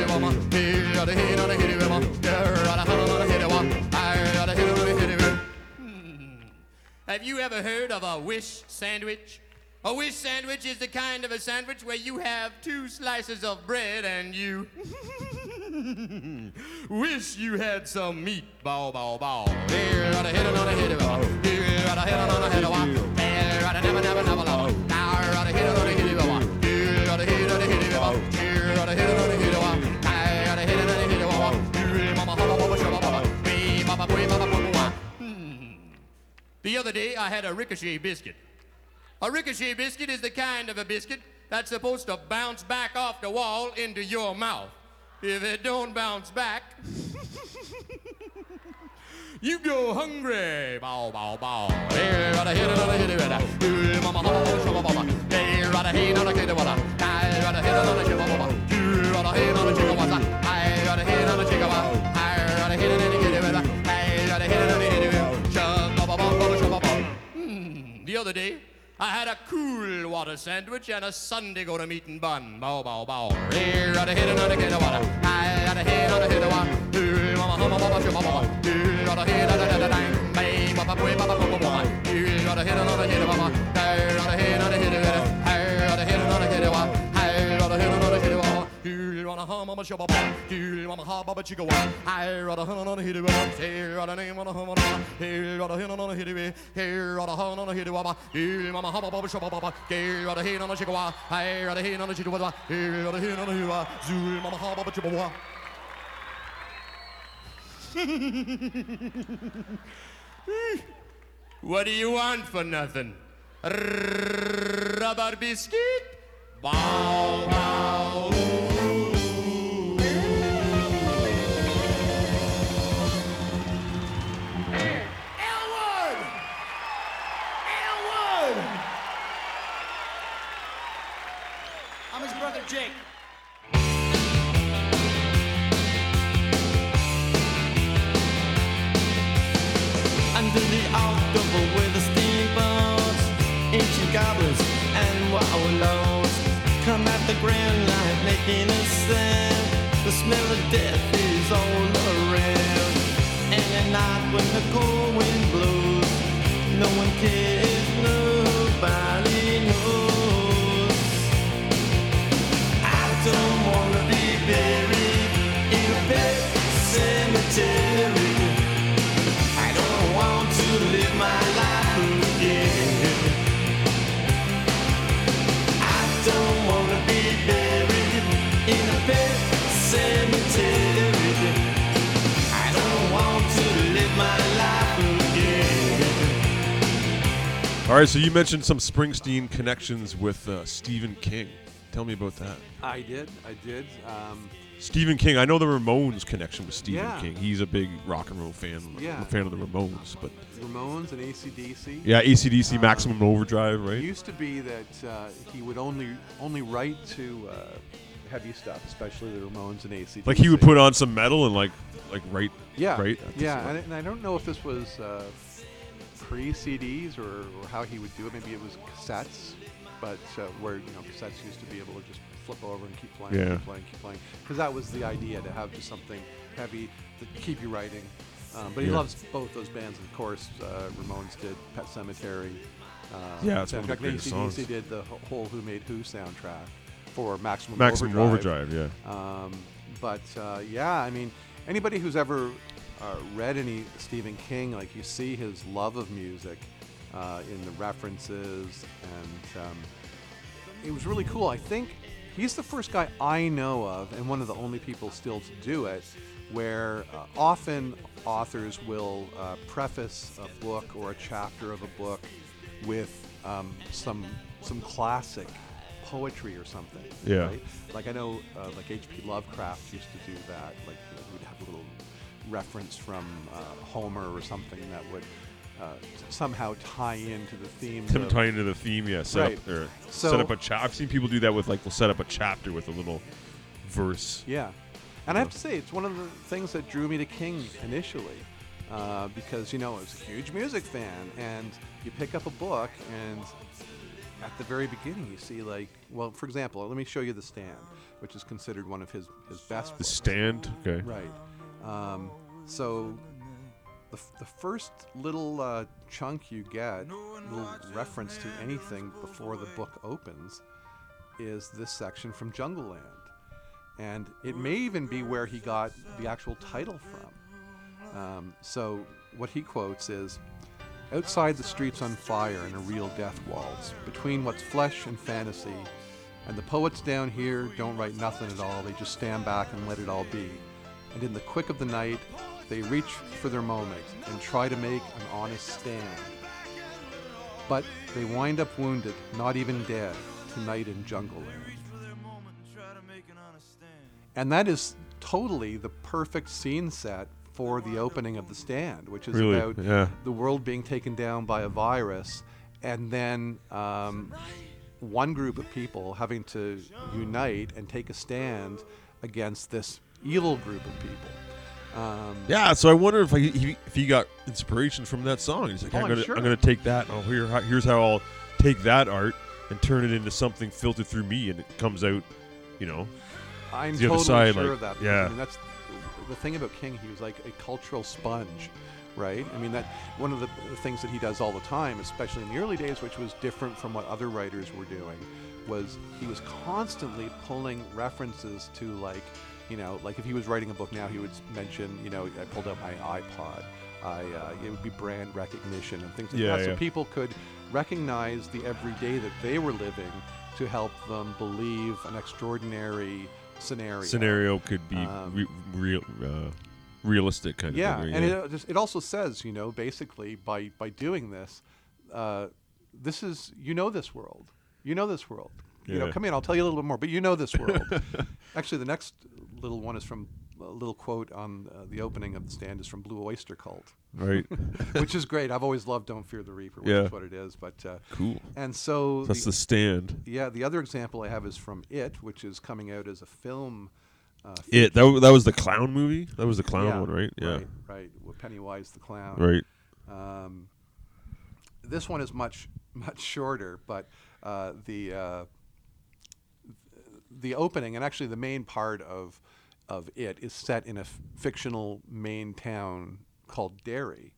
Have you ever heard of a wish sandwich? A wish sandwich is the kind of a sandwich where you have two slices of bread and you wish you had some meat. Bow, bow, bow. Here, right ahead and on ahead of it. Here, right ahead and on ahead of it. There, right ahead and on ahead of it. Now, right ahead and on ahead of it. Here, right ahead and on ahead of it. Here, right ahead and on ahead of it. The other day, I had a ricochet biscuit. A ricochet biscuit is the kind of a biscuit that's supposed to bounce back off the wall into your mouth. If it don't bounce back, you go hungry. Bow, bow, bow. Hey, right ahead, another hit it. Hey, mama, mama, mama. Hey, right ahead, another hit it. Hey, right ahead, another hit it. Hey, right ahead, another hit it. Hey, right ahead, another hit it. Hey, right ahead, another hit it. Hey, right ahead, another hit it. The other day, I had a cool water sandwich and a Sunday go to meat and bun. Bow, bow, bow. Here, I hit another hit of water. I had a hit on a hit of water. Here, mama, mama, mama, mama, mama. Here, I hit another time. Babe, papa, boy, papa, papa, papa. Here, I hit another hit of water. Here, I hit another hit of water. Here, I hit another hit of water. Here, I hit another hit of water. Here, on a hum, mama, shabba, papa. Here, mama, ha, baba, chica, wah. Here, on a hum, on a hit of water. Here, on a name, on a hum, on a hum. Here, on a hit on a hit of water. Here, on a hum, on a hit of water. Here, mama, ha, baba, shabba, papa. Here, on a hit on a chica, wah. Here, on a hit on a chica, wah. Here, on a hit on a hit of water. Here, mama, ha, baba, chica, wah. What do you want for nothing? Rubber biscuit? Bow, bow, ooh. Elwood! Elwood! I'm his brother Jake. Under the October with the steamboats, ancient goblins and wallows come at the grand light making a sound. The smell of death is all around. And at night when the cold wind blows, no one cares, nobody knows. I don't wanna be buried in a pet cemetery. I don't want to live my life again. Don't wanna be buried in a pet cemetery. I don't want to live my life again. All right, so you mentioned some Springsteen connections with Stephen King. Tell me about that. I did. Stephen King. I know the Ramones connection with Stephen King. He's a big rock and roll fan. I'm a fan of the Ramones. But Ramones and AC/DC. Yeah, AC/DC, Maximum Overdrive, right? It used to be that he would only write to heavy stuff, especially the Ramones and AC/DC. Like he would put on some metal and like write. Yeah, write and I don't know if this was pre-CDs or how he would do it. Maybe it was cassettes, but where cassettes used to be able to just flip over and keep playing, keep playing. Because that was the idea, to have just something heavy to keep you writing. But he loves both those bands, and of course. Ramones did Pet Cemetery. That's one of the greatest songs. He did the whole Who Made Who soundtrack for Maximum Overdrive. I mean, anybody who's ever read any Stephen King, like you see his love of music in the references, and it was really cool. I think he's the first guy I know of, and one of the only people still to do it, where often authors will preface a book or a chapter of a book with some classic poetry or something. Yeah. Right? Like I know, like H.P. Lovecraft used to do that. Like he would have a little reference from Homer or something that would somehow tie into the theme. Tie into the theme, yeah. Set up a chapter. I've seen people do that with, like, they'll set up a chapter with a little verse. Yeah. And I have to say, it's one of the things that drew me to King initially because, you know, I was a huge music fan, and you pick up a book, and at the very beginning you see, like, well, for example, let me show you The Stand, which is considered one of his best books. The Stand? Okay. Right. So the first little chunk you get, little reference to anything before the book opens, is this section from Jungle Land. And it may even be where he got the actual title from. So what he quotes is, "Outside the streets on fire in a real death waltz, between what's flesh and fantasy, and the poets down here don't write nothing at all, they just stand back and let it all be. And in the quick of the night, they reach for their moment and try to make an honest stand. But they wind up wounded, not even dead, tonight in Jungle Land." And that is totally the perfect scene set for the opening of The Stand, which is the world being taken down by a virus, and then one group of people having to unite and take a stand against this evil group of people. So I wonder if he got inspiration from that song. He's like, I'm going to take that, and here's how I'll take that art and turn it into something filtered through me, and it comes out, you know. I'm totally sure of that. Yeah. I mean, that's the thing about King. He was like a cultural sponge, right? I mean, that one of the things that he does all the time, especially in the early days, which was different from what other writers were doing, was he was constantly pulling references to, like, you know, like if he was writing a book now, he would mention, you know, I pulled out my iPod. It would be brand recognition and things like that. Yeah. So people could recognize the everyday that they were living to help them believe an extraordinary scenario could be realistic kind of thing. Yeah, and it also says, you know, basically by doing this, this is, you know this world. Yeah. You know, come in, I'll tell you a little bit more, but you know this world. Actually, the next little one is from a little quote on the opening of The Stand is from Blue Oyster Cult. Right. Which is great. I've always loved Don't Fear the Reaper, which is what it is. But cool. And so that's The Stand. Yeah, the other example I have is from It, which is coming out as a film. It. That was the clown movie? That was the clown one, right? Yeah. Right. Well, Pennywise the Clown. Right. This one is much, much shorter, but the opening, and actually the main part of It, is set in a fictional Maine town called Derry,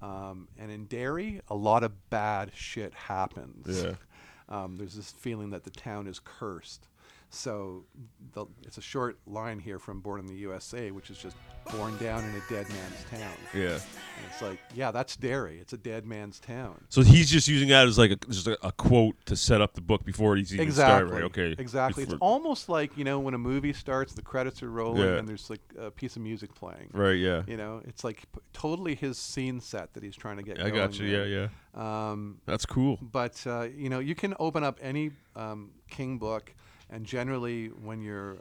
and in Derry a lot of bad shit happens. Yeah. There's this feeling that the town is cursed. So it's a short line here from Born in the USA, which is just born down in a dead man's town. Yeah. And it's like, yeah, that's Derry. It's a dead man's town. So he's just using that as like a quote to set up the book before he's even started. Right? Okay. Exactly. It's almost like, you know, when a movie starts, the credits are rolling and there's like a piece of music playing. Right, yeah. You know, it's like totally his scene set that he's trying to get going. I got you, yeah. That's cool. But, you know, you can open up any King book. And generally, when you're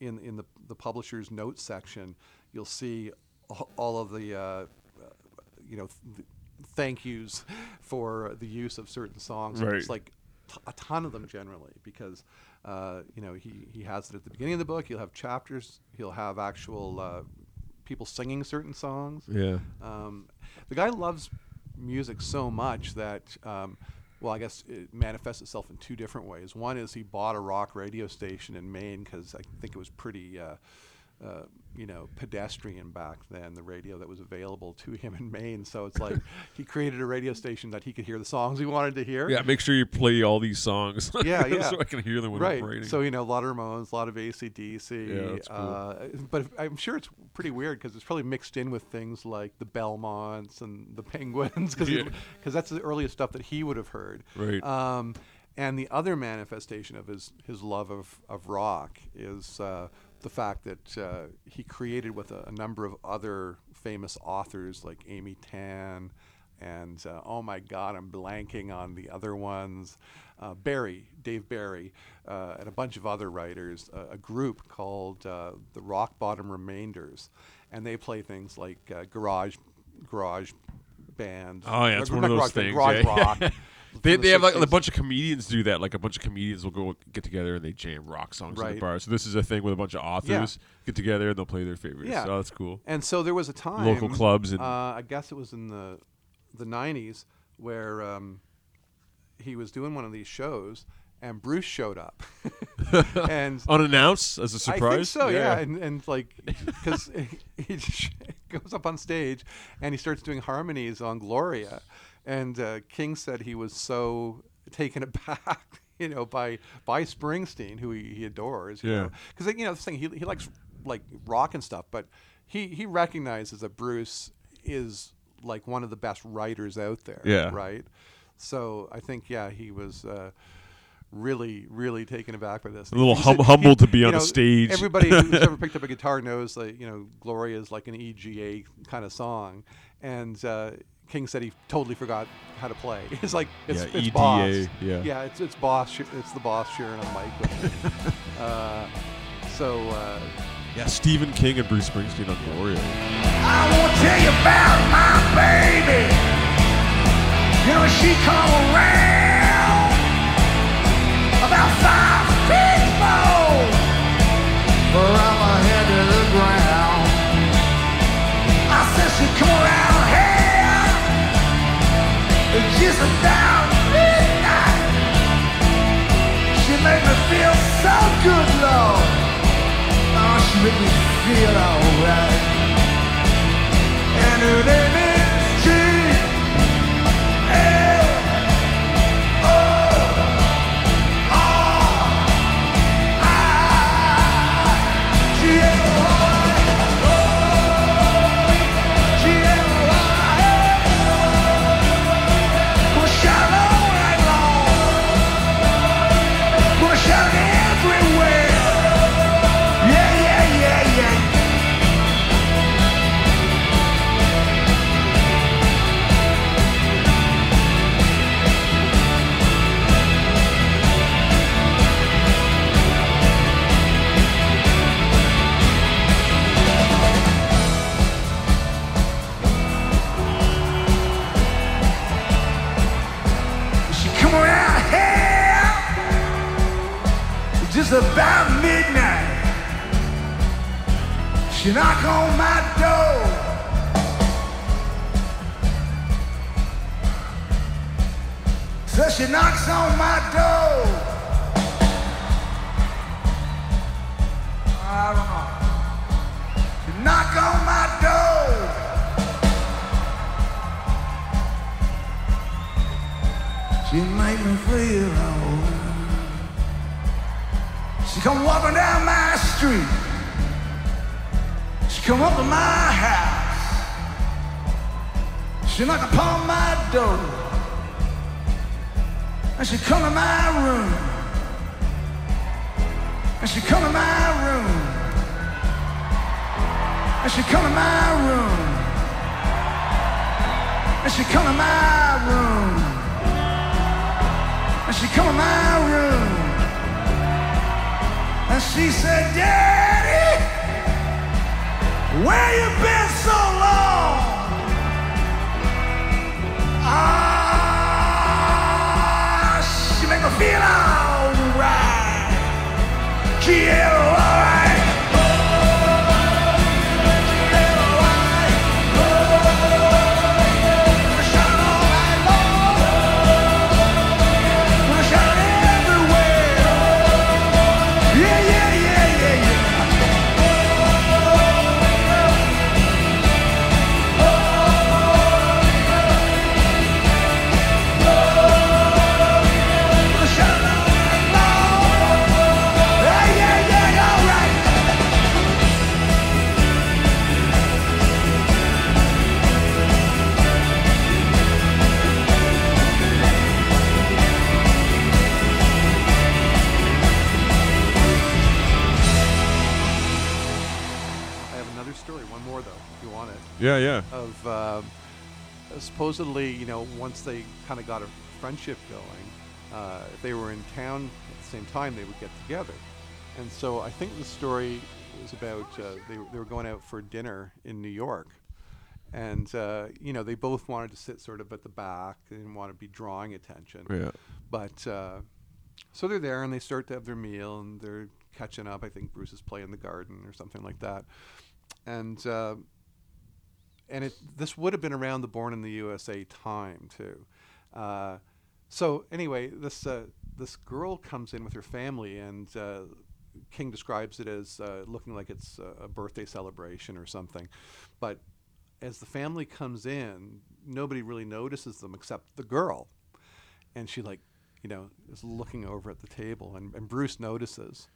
in the publisher's notes section, you'll see all of the thank yous for the use of certain songs. Right. And it's like a ton of them generally, because he has it at the beginning of the book. He'll have chapters. He'll have actual people singing certain songs. Yeah. The guy loves music so much that. Well, I guess it manifests itself in two different ways. One is he bought a rock radio station in Maine because I think it was pretty, pedestrian back then, the radio that was available to him in Maine. So it's like he created a radio station that he could hear the songs he wanted to hear. Yeah, make sure you play all these songs. Yeah. So I can hear them when I'm writing. So, you know, a lot of Ramones, a lot of AC/DC. Yeah, that's cool. But I'm sure it's pretty weird because it's probably mixed in with things like the Belmonts and the Penguins because that's the earliest stuff that he would have heard. Right. And the other manifestation of his love of rock is the fact that he created with a number of other famous authors like Amy Tan, and oh my God, I'm blanking on the other ones. Dave Barry, and a bunch of other writers, a group called the Rock Bottom Remainders, and they play things like garage band. Oh yeah, it's one of those things. Garage rock. They have like a bunch of comedians do that. Like a bunch of comedians will go get together and they jam rock songs at the bar. So this is a thing with a bunch of authors get together and they'll play their favorites. Yeah, so that's cool. And so there was a time local clubs. And I guess it was in the 90s where he was doing one of these shows and Bruce showed up and unannounced as a surprise. I think so, yeah. And like because he just goes up on stage and he starts doing harmonies on Gloria. And King said he was so taken aback, you know, by Springsteen, who he adores. You know? 'Cause, you know, this thing, he likes, like, rock and stuff, but he recognizes that Bruce is, like, one of the best writers out there, right? So I think, he was really, really taken aback by this. A little humbled to be on the stage. Everybody who's ever picked up a guitar knows that, you know, Gloria is like an EGA kind of song. And... King said he totally forgot how to play. It's like, it's Boss. It's Boss. It's the Boss sharing a mic with him. Stephen King and Bruce Springsteen on Gloria. I want to tell you about my baby. You know, she come around about 5 feet more around my head to the ground. I said she come around here. It's just about midnight. She made me feel so good, Lord. Oh, she made me feel alright. And her name is G-L-O-R-I. It's about midnight. She knock on my door. So she knocks on my door. I don't know. She knock on my door. She make me feel old. She come walking down my street. She come up to my house. She knock upon my door. And she come to my room. And she come to my room. And she come to my room. And she come to my room. And she come to my room. And she said, Daddy, where you been so long? Ah, she make me feel all right. G-L-O-R-I. Yeah, yeah. Of supposedly, you know, once they kind of got a friendship going, if they were in town at the same time, they would get together. And so I think the story was about they were going out for dinner in New York. And, you know, they both wanted to sit sort of at the back. They didn't want to be drawing attention. Yeah. But so they're there, and they start to have their meal, and they're catching up. I think Bruce is playing the garden or something like that. And this would have been around the Born in the USA time, too. So anyway, this girl comes in with her family, and King describes it as looking like it's a birthday celebration or something. But as the family comes in, nobody really notices them except the girl. And she, like, you know, is looking over at the table, and Bruce notices.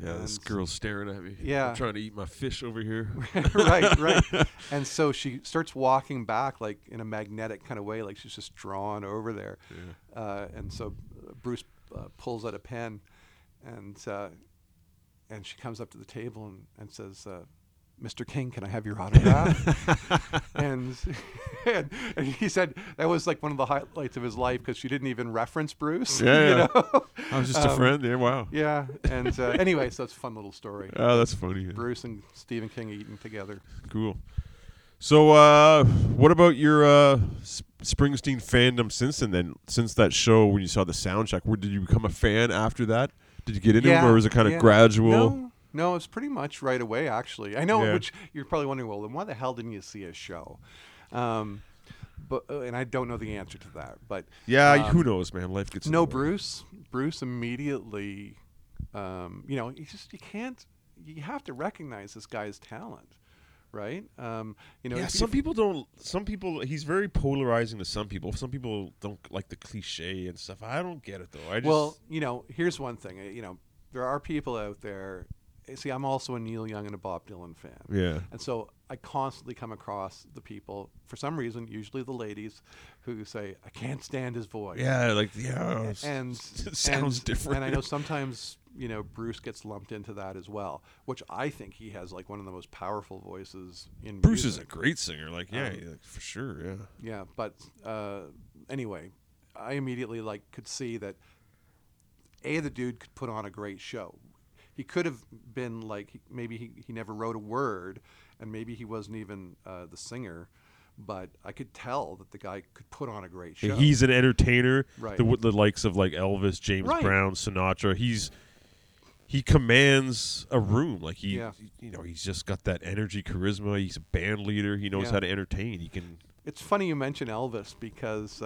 Yeah, and this girl's staring at me. Yeah. I'm trying to eat my fish over here. Right. And so she starts walking back, like, in a magnetic kind of way, like she's just drawn over there. Yeah. And so Bruce pulls out a pen, and she comes up to the table and says, Mr. King, can I have your autograph? and he said that was like one of the highlights of his life because she didn't even reference Bruce. Yeah, you know? I was just a friend there. Wow. Yeah. And anyway, so that's a fun little story. Oh, that's funny. Yeah. Bruce and Stephen King eating together. Cool. So what about your Springsteen fandom since then? Since that show when you saw the soundcheck, did you become a fan after that? Did you get into him, or was it kind of gradual? No, it's pretty much right away, actually. I know, which you're probably wondering, well, then why the hell didn't you see a show? And I don't know the answer to that. But who knows, man? Life gets no. Bruce immediately, you know, you have to recognize this guy's talent, right? You know, he's very polarizing to some people. Some people don't like the cliche and stuff. I don't get it though. You know, here's one thing. You know, there are people out there. See, I'm also a Neil Young and a Bob Dylan fan. Yeah. And so I constantly come across the people, for some reason, usually the ladies, who say, I can't stand his voice. Yeah, like, yeah. It sounds different. And I know sometimes, you know, Bruce gets lumped into that as well, which I think he has, like, one of the most powerful voices in Bruce music. Is a great singer. Like, yeah, for sure, yeah. Yeah, but anyway, I immediately, like, could see that, A, the dude could put on a great show. He could have been like, maybe he never wrote a word, and maybe he wasn't even the singer, but I could tell that the guy could put on a great show. And he's an entertainer, right? The likes of like Elvis, James Brown, Sinatra. He commands a room, like you know, he's just got that energy, charisma. He's a band leader. He knows how to entertain. He can. It's funny you mention Elvis because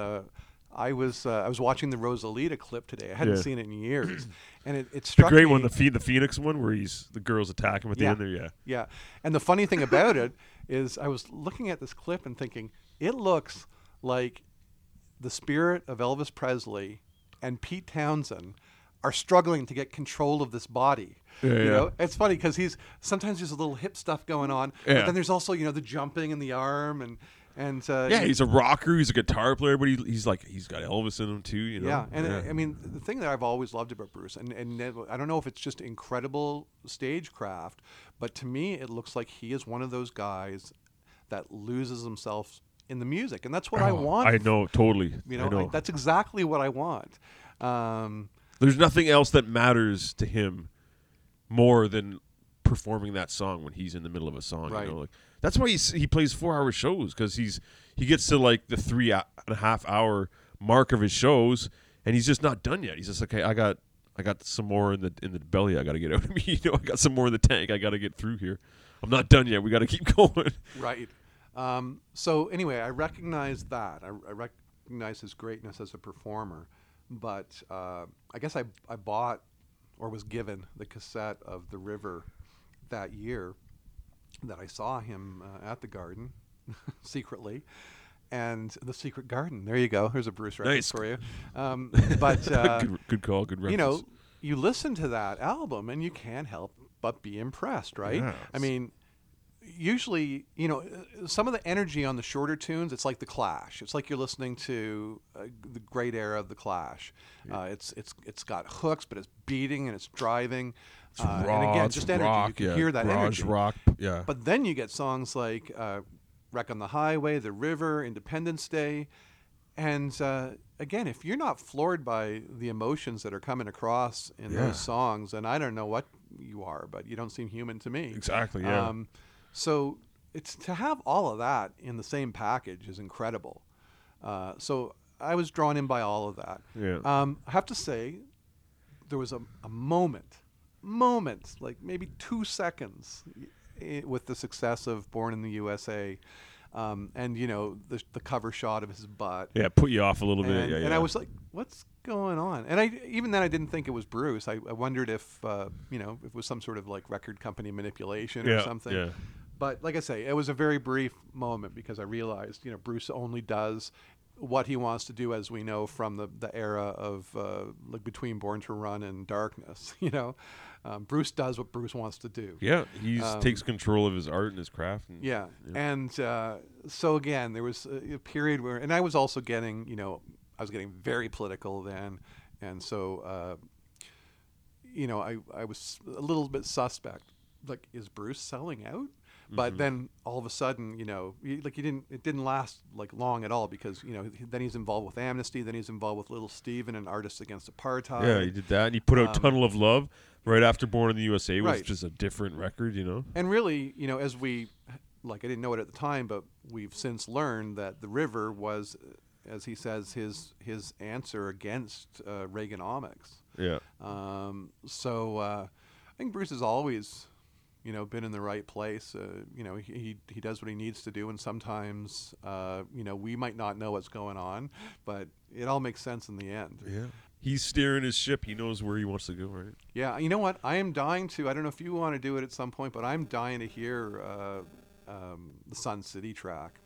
I was watching the Rosalita clip today. I hadn't seen it in years, and it struck me. The great one, the Phoenix one, where the girls attack him at the end there. Yeah, yeah. And the funny thing about it is, I was looking at this clip and thinking, it looks like the spirit of Elvis Presley and Pete Townsend are struggling to get control of this body. Yeah, you know, it's funny because sometimes there's a little hip stuff going on, but then there's also, you know, the jumping and the arm and. And he's a rocker, he's a guitar player, but he's like, he's got Elvis in him too, you know. Yeah, and I mean, the thing that I've always loved about Bruce, and I don't know if it's just incredible stagecraft, but to me, it looks like he is one of those guys that loses himself in the music, and that's what I want. I know, totally. You know, that's exactly what I want. There's nothing else that matters to him more than performing that song when he's in the middle of a song, right? You know, like. That's why he plays 4-hour shows, because he gets to like the 3.5 hour mark of his shows, and he's just not done yet. He's just like, hey, I got some more in the belly. I got to get out of me. You know, I got some more in the tank. I got to get through here. I'm not done yet. We got to keep going. Right. So anyway, I recognize that. I recognize his greatness as a performer, but I guess I bought or was given the cassette of The River that year. That I saw him at the garden secretly, and the Secret Garden. There you go. Here's a Bruce reference for you. But good call, good reference. You know, you listen to that album and you can't help but be impressed, right? Yes. I mean, usually, you know, some of the energy on the shorter tunes, it's like The Clash. It's like you're listening to the great era of The Clash. Yeah. It's got hooks, but it's beating and it's driving. It's raw, and again, just energy. Rock, you can hear that energy. Rock, yeah. But then you get songs like Wreck on the Highway, The River, Independence Day. And again, if you're not floored by the emotions that are coming across in those songs, then I don't know what you are, but you don't seem human to me. Exactly, yeah. So it's to have all of that in the same package is incredible. So I was drawn in by all of that. Yeah. I have to say, there was a moment, like maybe 2 seconds, with the success of Born in the USA, and you know the cover shot of his butt. Yeah, put you off a little bit. And I was like, "What's going on?" And even then I didn't think it was Bruce. I wondered if if it was some sort of like record company manipulation or something. Yeah. But like I say, it was a very brief moment because I realized Bruce only does what he wants to do, as we know from the era of like between Born to Run and Darkness. Bruce does what Bruce wants to do. Yeah, he takes control of his art and his craft. So again, there was a period where, and I was also getting, I was getting very political then, and so I was a little bit suspect. Like, is Bruce selling out? But then all of a sudden, it didn't last like long at all because, then he's involved with Amnesty. Then he's involved with Little Steven and Artists Against Apartheid. Yeah, he did that. And he put out Tunnel of Love right after Born in the USA, which is just a different record, And really, as we, I didn't know it at the time, but we've since learned that The River was, as he says, his answer against Reaganomics. Yeah. I think Bruce has always... been in the right place. He does what he needs to do, and sometimes, we might not know what's going on, but it all makes sense in the end. Yeah, he's steering his ship. He knows where he wants to go, right? Yeah, you know what? I am dying to. I don't know if you want to do it at some point, but I'm dying to hear the Sun City track.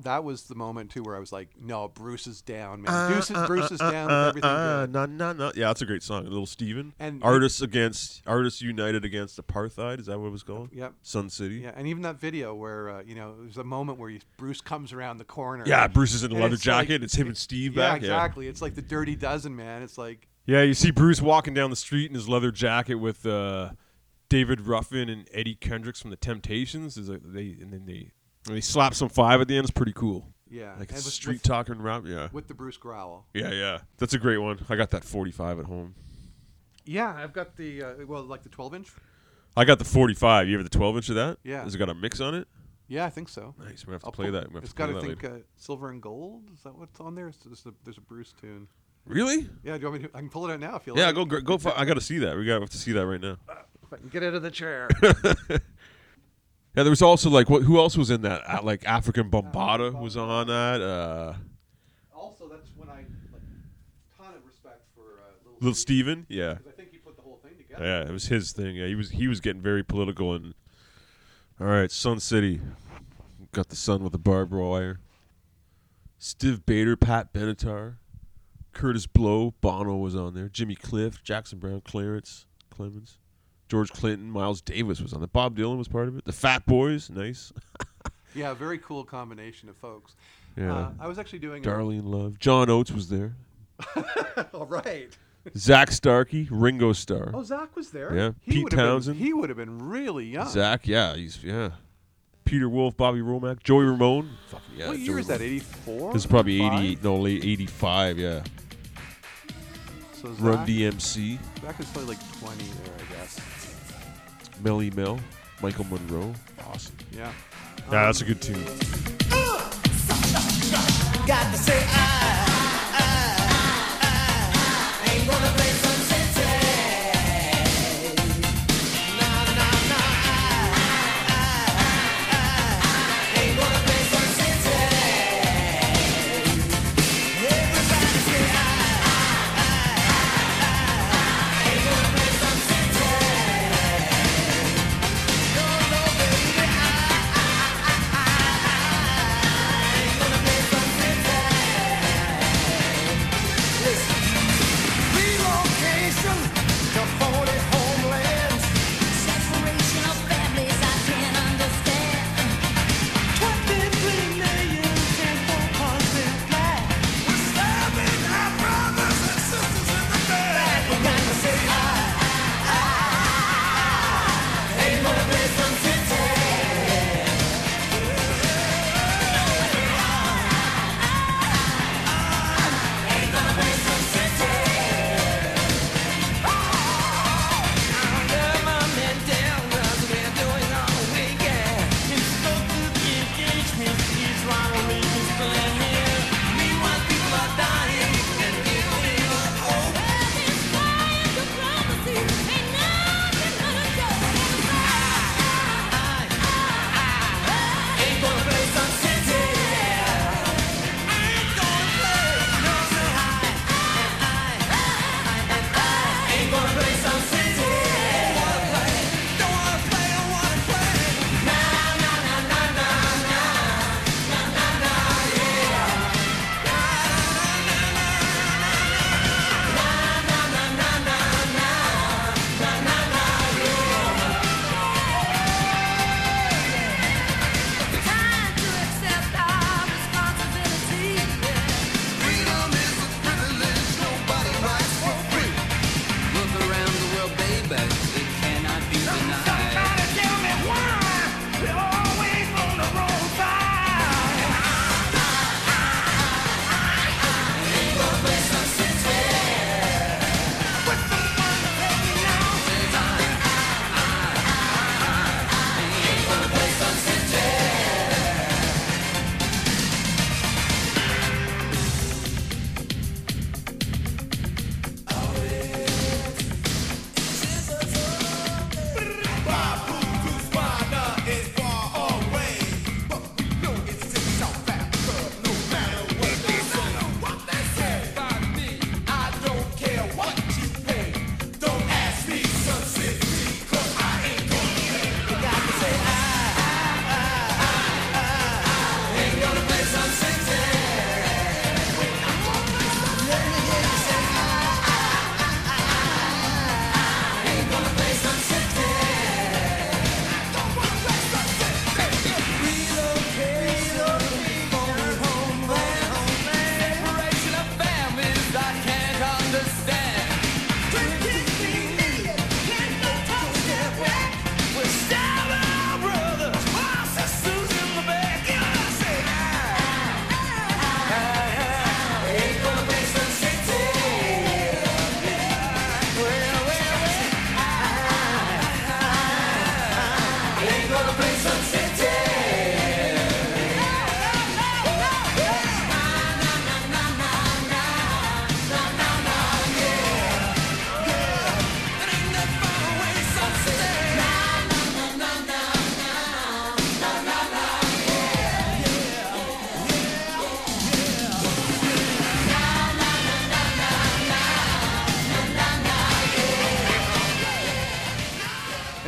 That was the moment too where I was like, "No, Bruce is down, man. Bruce is down with everything." Good. No. Yeah, that's a great song, Little Steven. And Artists United Against Apartheid. Is that what it was called? Yep. Sun City. Yeah, and even that video where there's a moment where Bruce comes aund the corner. Yeah, Bruce is in a leather jacket. It's him and Steve back. Yeah, exactly. Yeah. It's like the Dirty Dozen, man. It's like. Yeah, you see Bruce walking down the street in his leather jacket with David Ruffin and Eddie Kendricks from the Temptations. And he slaps some five at the end. It's pretty cool. Yeah. Like it's street talking rap. Yeah. With the Bruce growl. Yeah. That's a great one. I got that 45 at home. Yeah, I've got the, the 12-inch. I got the 45. You have the 12-inch of that? Yeah. Has it got a mix on it? Yeah, I think so. Nice. We have to play that. It's got, I think, Silver and Gold. Is that what's on there? There's a Bruce tune. Really? Yeah. Do you want me to? I can pull it out now if you like. Yeah, go. I got to see that. We got to have to see that right now. If I can get out of the chair. Yeah, there was also who else was in that? African Bombata was on that. Also, that's when I ton of respect for Little Steven. Yeah, because I think he put the whole thing together. Yeah, it was his thing. Yeah, he was getting very political and. All right, Sun City, got the sun with the barbed wire. Stiv Bader, Pat Benatar, Curtis Blow, Bono was on there. Jimmy Cliff, Jackson Browne, Clarence Clemons. George Clinton, Miles Davis was on it. Bob Dylan was part of it. The Fat Boys, nice. Yeah, very cool combination of folks. Yeah. I was actually doing Darlene Love. John Oates was there. All right. Zach Starkey, Ringo Starr. Oh, Zach was there? Yeah. Pete Townsend. He would have been really young. Zach, yeah. He's. Peter Wolf, Bobby Womack, Joey Ramone. Fuck yeah. What year is that, 84? This is probably 88, no, late 85, yeah. So Zach, Run DMC. Zach is probably 20 there, I guess. Melly Mel, Michael Monroe. Awesome. Yeah. That's a good tune. Got to say I ain't gonna play some sense. I ain't gonna play some sense. Everybody say I ain't gonna play some sense. We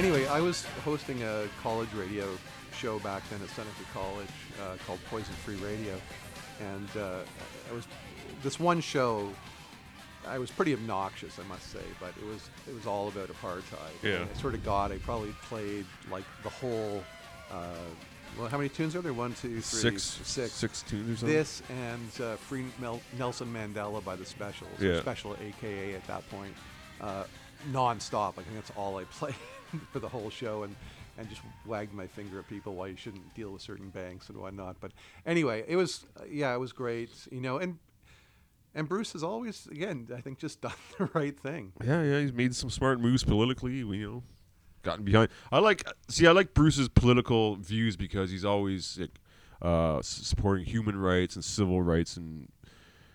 Anyway, I was hosting a college radio show back then at Seneca College called Poison Free Radio, and I was this one show. I was pretty obnoxious, I must say, but it was all about apartheid. Yeah. I sort of got. I probably played like the whole. Well, how many tunes are there? One, two, three, six. 6 tunes or something. This and Free Nelson Mandela by the Specials. Yeah. Special, AKA at that point, non-stop. I think that's all I played for the whole show, and just wagged my finger at people why you shouldn't deal with certain banks and whatnot. But anyway, it was it was great, And Bruce has always, again, I think, just done the right thing. Yeah, he's made some smart moves politically, gotten behind. I like Bruce's political views because he's always supporting human rights and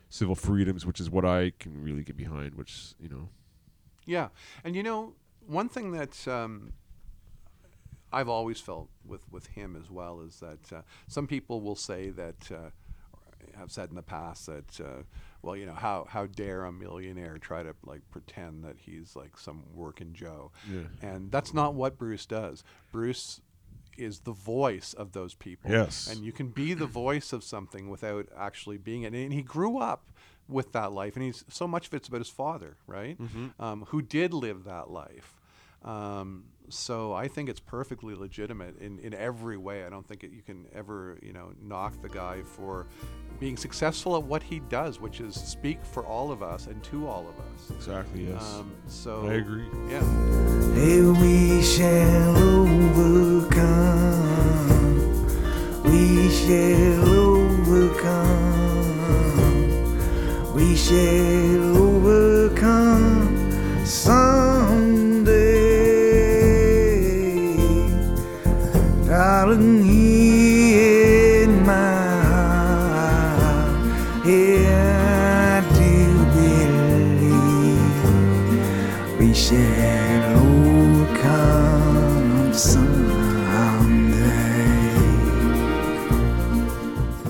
civil freedoms, which is what I can really get behind, which. Yeah, and one thing that I've always felt with him as well is that some people will say that, have said in the past that, how dare a millionaire try to pretend that he's some working Joe? Yeah. And that's not what Bruce does. Bruce is the voice of those people. Yes. And you can be the voice of something without actually being it. And he grew up with that life, and he's so much of it's about his father, right? Mm-hmm. Who did live that life. So I think it's perfectly legitimate in every way. I don't think you can ever, knock the guy for being successful at what he does, which is speak for all of us and to all of us. Exactly, yes. So I agree. Yeah. Hey, we shall overcome. We shall overcome. We shall overcome someday. Darling, here in my heart, here I do believe we shall overcome someday.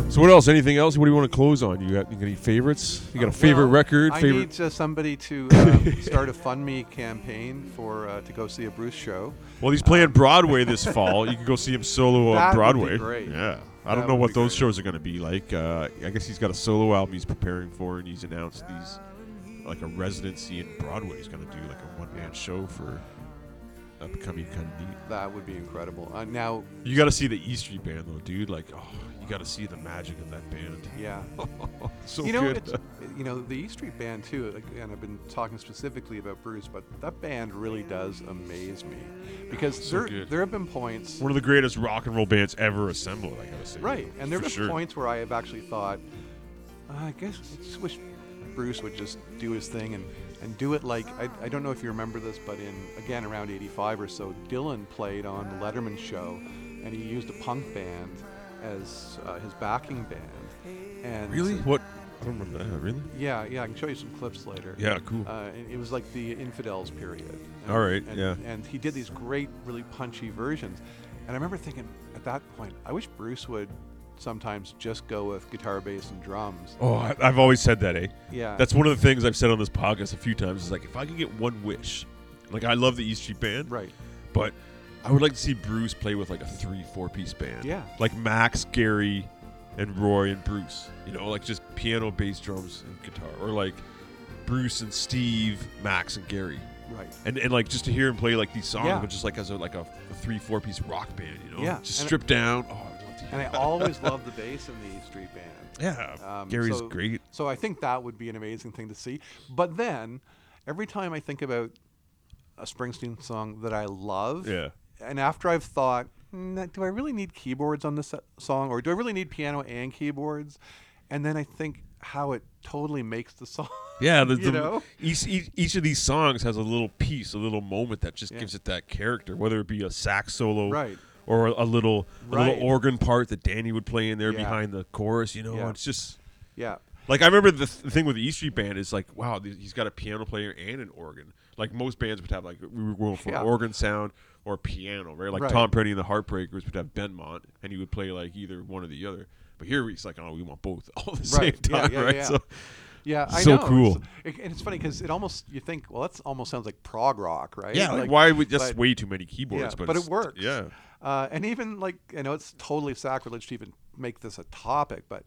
So what else? Anything else? What do you want to close on? You got any favorites? You got a favorite record? I need somebody to start a FundMe campaign for to go see a Bruce show. Well, he's playing Broadway this fall. You can go see him solo on Broadway. Would be great. Yeah. I don't know what those shows are going to be like. I guess he's got a solo album he's preparing for, and he's announced he's a residency in Broadway. He's going to do a one-man show for upcoming Cundy. That would be incredible. Now you got to see the E Street Band, though, dude. You got to see the magic of that band. Yeah. So good. The E Street Band, too, and I've been talking specifically about Bruce, but that band really does amaze me. Because there have been points... One of the greatest rock and roll bands ever assembled, I got to say. Right. And there have been points where I have actually thought, I guess I just wish Bruce would just do his thing and do it I don't know if you remember this, but again, around 85 or so, Dylan played on the Letterman show, and he used a punk band as his backing band. And really? What? I don't remember that. Really? Yeah. I can show you some clips later. Yeah, cool. It was like the Infidels period. All right, yeah. And he did these great, really punchy versions. And I remember thinking at that point, I wish Bruce would sometimes just go with guitar, bass, and drums. Oh, I've always said that, eh? Yeah. That's one of the things I've said on this podcast a few times is if I could get one wish, I love the East Street Band. Right. But I would like to see Bruce play with a 3-4-piece band. Yeah. Max, Gary, and Roy and Bruce. Just piano, bass, drums, and guitar. Or Bruce and Steve, Max, and Gary. Right. And just to hear him play these songs, but just as a 3-4-piece rock band, Yeah. Just stripped down. Oh, I'd love to hear that. I always loved the bass in the E Street Band. Yeah. Gary's great. So I think that would be an amazing thing to see. But then, every time I think about a Springsteen song that I love... Yeah. And after I've thought, do I really need keyboards on this song? Or do I really need piano and keyboards? And then I think how it totally makes the song. Yeah, each of these songs has a little piece, a little moment that just gives it that character, whether it be a sax solo or a little organ part that Danny would play in there behind the chorus. It's just... Yeah. I remember the thing with the E Street Band is wow, he's got a piano player and an organ. Most bands would have we were going for organ sound or piano, right? Tom Petty and the Heartbreakers would have Benmont, and he would play either one or the other. But here he's we want both all at the same time, right? Yeah. So Yeah, I know. So cool. And it's funny because it almost, you think, well, that almost sounds like prog rock, right? Yeah, like why would, that's way too many keyboards. Yeah, but it works. Yeah. And even like, I know it's totally sacrilege to even make this a topic, but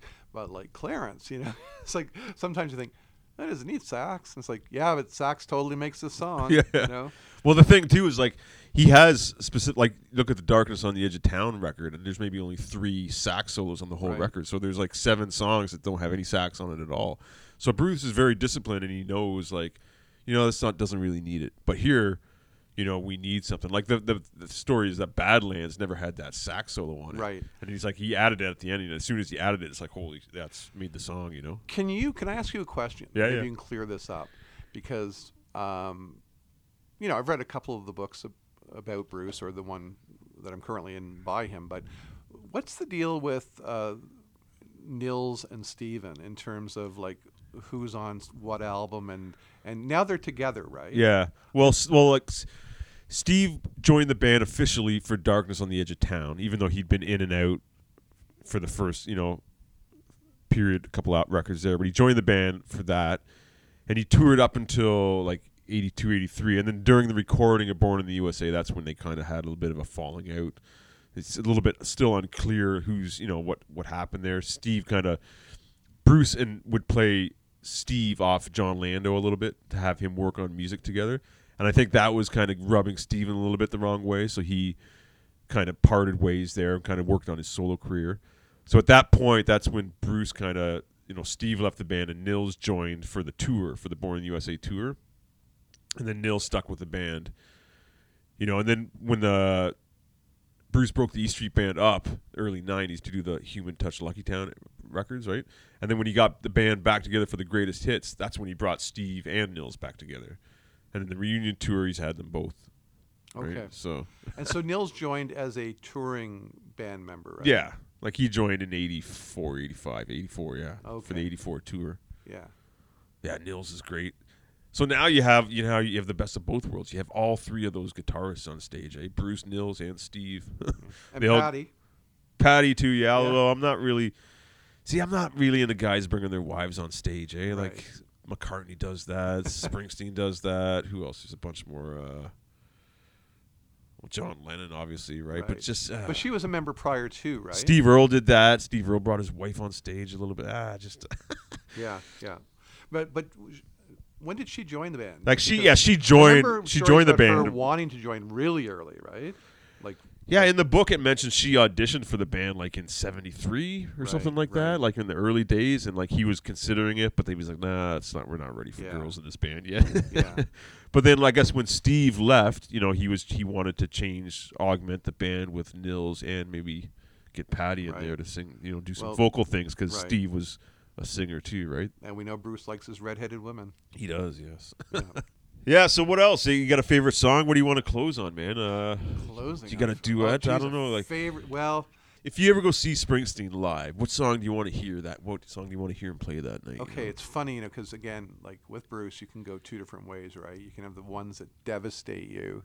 like Clarence, you know, it's like sometimes you think, that doesn't need sax. And it's like, yeah, but sax totally makes the song. Yeah. You know? Well, the thing too is like he has specific, like look at the Darkness on the Edge of Town record, and there's maybe only 3 sax solos on the whole record. So there's like 7 songs that don't have any sax on it at all. So Bruce is very disciplined, and he knows like, you know, this doesn't really need it. But here, you know, we need something. Like the story is that Badlands never had that sax solo on it. Right. And he's like, he added it at the end, and as soon as he added it, it's like, holy, that's made the song, you know? Can I ask you a question? Yeah, Maybe you can clear this up. Because, you know, I've read a couple of the books about Bruce, or the one that I'm currently in by him, but what's the deal with Nils and Steven in terms of, like, who's on what album, and now they're together, right? Yeah. Well, like... Steve joined the band officially for Darkness on the Edge of Town, even though he'd been in and out for the first, you know, period, a couple out records there. But he joined the band for that, and he toured up until like 82, 83. And then during the recording of Born in the USA, that's when they kind of had a little bit of a falling out. It's a little bit still unclear who's, you know, what happened there. Steve kind of, Bruce and would play Steve off John Lando a little bit to have him work on music together. And I think that was kind of rubbing Steven a little bit the wrong way, so he kind of parted ways there and kind of worked on his solo career. So at that point, that's when Bruce kind of, you know, Steve left the band and Nils joined for the tour, for the Born in the USA tour. And then Nils stuck with the band. You know, and then when the Bruce broke the E Street Band up, early 90s, to do the Human Touch Lucky Town records, right? And then when he got the band back together for the Greatest Hits, that's when he brought Steve and Nils back together. And in the reunion tour, he's had them both. Right? Okay. So and so Nils joined as a touring band member, right? Yeah. Like he joined in 84, 85, 84, yeah. Okay. For the 84 tour. Yeah. Yeah, Nils is great. So now you have the best of both worlds. You have all 3 of those guitarists on stage, eh? Bruce, Nils, and Steve. And Patty. Patty too, yeah. Although I'm not really into guys bringing their wives on stage, eh? Right. Like McCartney does that. Springsteen does that. Who else? There's a bunch more. Well, John Lennon, obviously, right? But just. But she was a member prior to, right? Steve Earle did that. Steve Earle brought his wife on stage a little bit. Just. Yeah. But when did she join the band? Like she joined the band. Her wanting to join really early, right? Like. Yeah, in the book it mentions she auditioned for the band like in 73 or something like that, like in the early days, and like he was considering it, but they was like, nah, it's not. We're not ready for girls in this band yet. Yeah. But then I guess when Steve left, you know, he wanted to augment the band with Nils and maybe get Patty in there to sing, you know, do some vocal things because Steve was a singer too, right? And we know Bruce likes his redheaded women. He does, yes. Yeah. Yeah, so what else? You got a favorite song? What do you want to close on, man? Closing. You got a duet? I don't know. Like favorite. Well, if you ever go see Springsteen live, what song do you want to hear? What song do you want to hear him play that night? Okay, you know? It's funny, you know, because again, like with Bruce, you can go 2 different ways, right? You can have the ones that devastate you,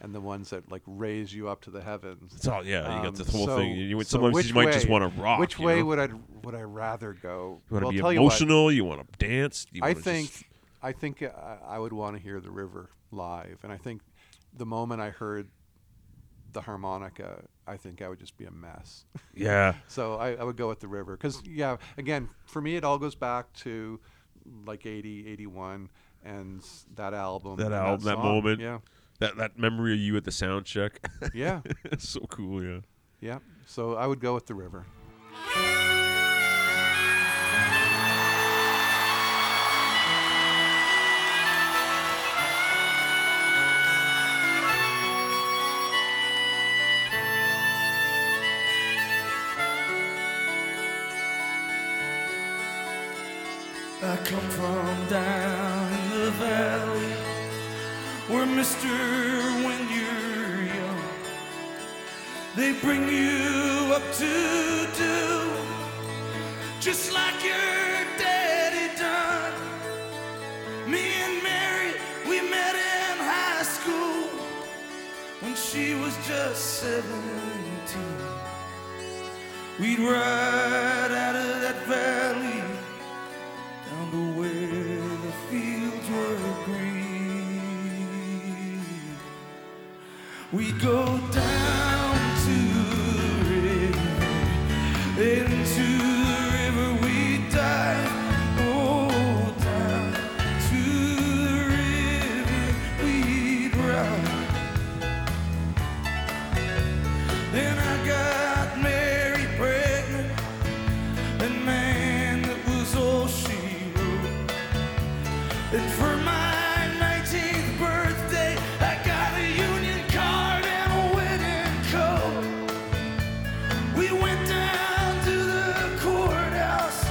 and the ones that like raise you up to the heavens. It's all you got this whole thing. Sometimes you might just want to rock. Which way would I rather go? You want to be emotional? You want to dance? I think I would want to hear The River live, and I think the moment I heard the harmonica, I think I would just be a mess. Yeah. So I would go with The River because, yeah, again, for me it all goes back to like 80, 81, and that album, that moment, yeah, that memory of you at the sound check. Yeah. It's so cool, yeah. Yeah. So I would go with The River. I come from down in the valley where, mister, when you're young, they bring you up to do just like your daddy done. Me and Mary, we met in high school when she was just 17. We'd ride out of that valley Down to where the fields were green, we go down to the river, into the river we dive. Oh, down to the river we drive. Then I got and for my 19th birthday, I got a union card and a wedding coat. We went down to the courthouse,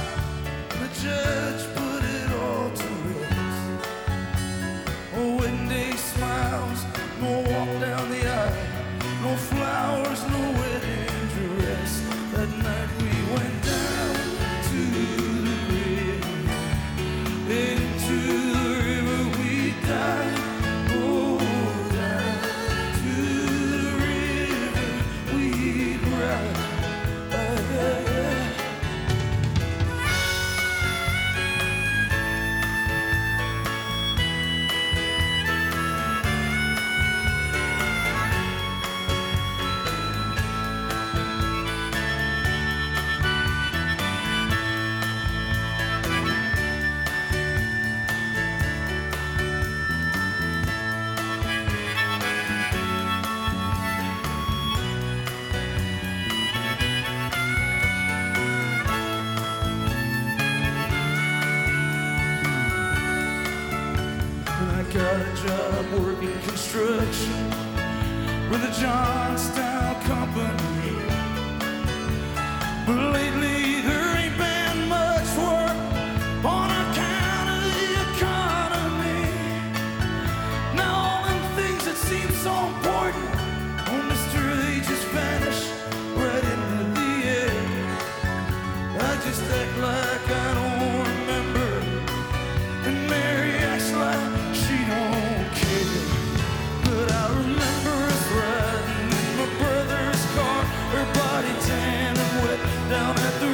and the judge put it all to rest. Oh, wedding day smiles, no walk down the aisle, no flowers, no wedding dress. That night we went down to the river, into the working construction with a Johnstown company. But lately there ain't been much work on account of the economy. Now all them things that seem so important, oh mister, they just vanish right into the air. I just act like I don't remember, and Mary acts like she don't. But I remember us riding in my brother's car, her body tan and wet down at the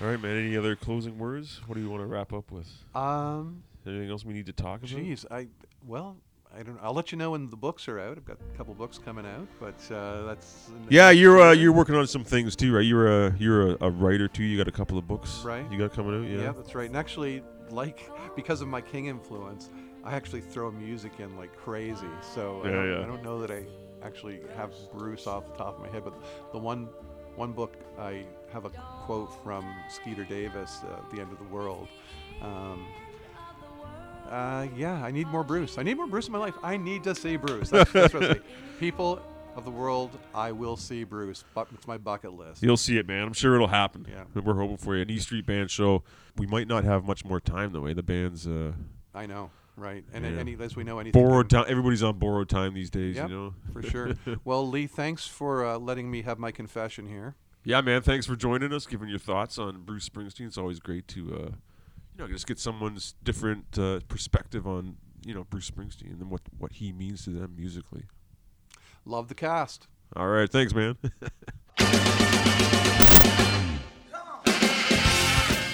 All right, man. Any other closing words? What do you want to wrap up with? Anything else we need to talk about? I don't know. I'll let you know when the books are out. I've got a couple books coming out, but that's. Yeah, you're working on some things too, right? You're a writer too. You got a couple of books, right? You got coming out, yeah. Yeah, that's right. And actually, because of my King influence, I actually throw music in like crazy. So I don't know that I actually have Bruce off the top of my head, but the one book I have a quote from Skeeter Davis, "The End of the World." I need more Bruce. I need more Bruce in my life. I need to see Bruce. That's what I say. People of the world, I will see Bruce. It's my bucket list. You'll see it, man. I'm sure it'll happen. Yeah. We're hoping for you. An E Street Band show. We might not have much more time, though. The band's... I know, right. And as we know, anything... Borrowed time. Everybody's on borrowed time these days, you know? For sure. Well, Lee, thanks for letting me have my confession here. Yeah, man. Thanks for joining us, giving your thoughts on Bruce Springsteen. It's always great to... just get someone's different perspective on Bruce Springsteen and what he means to them musically. Love the cast. All right, thanks, man.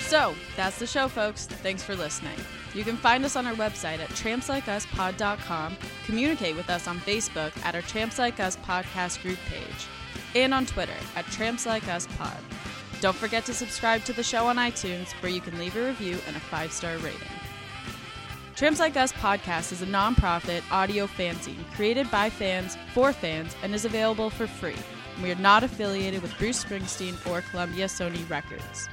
So that's the show, folks. Thanks for listening. You can find us on our website at trampslikeUsPod.com, communicate with us on Facebook at our Tramps Like Us podcast group page, and on Twitter at TrampsLikeUsPod. Don't forget to subscribe to the show on iTunes, where you can leave a review and a 5-star rating. Tramps Like Us podcast is a non-profit audio fanzine created by fans for fans and is available for free. We are not affiliated with Bruce Springsteen or Columbia Sony Records.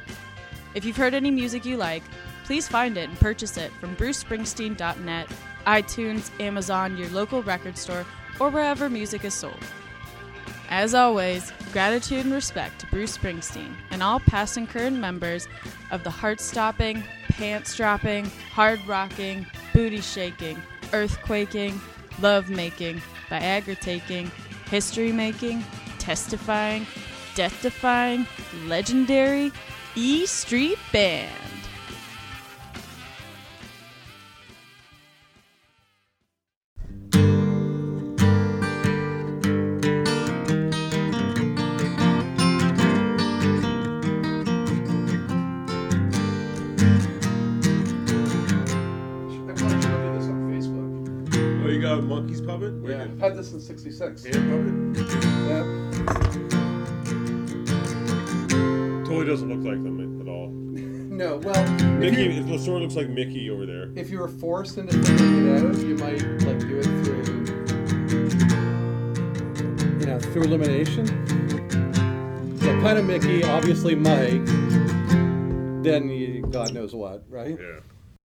If you've heard any music you like, please find it and purchase it from brucespringsteen.net, iTunes, Amazon, your local record store, or wherever music is sold. As always, gratitude and respect to Bruce Springsteen and all past and current members of the heart-stopping, pants-dropping, hard-rocking, booty-shaking, earth-quaking, love-making, Viagra-taking, history-making, testifying, death-defying, legendary E Street Band. Monkeys puppet? Yeah, I've had this in 66. Hand puppet? Yeah. Totally doesn't look like them at all. No, well... Mickey, it sort of looks like Mickey over there. If you were forced into figuring it out, you might, do it through... through elimination. So kind of Mickey, obviously Mike, then God knows what, right? Yeah.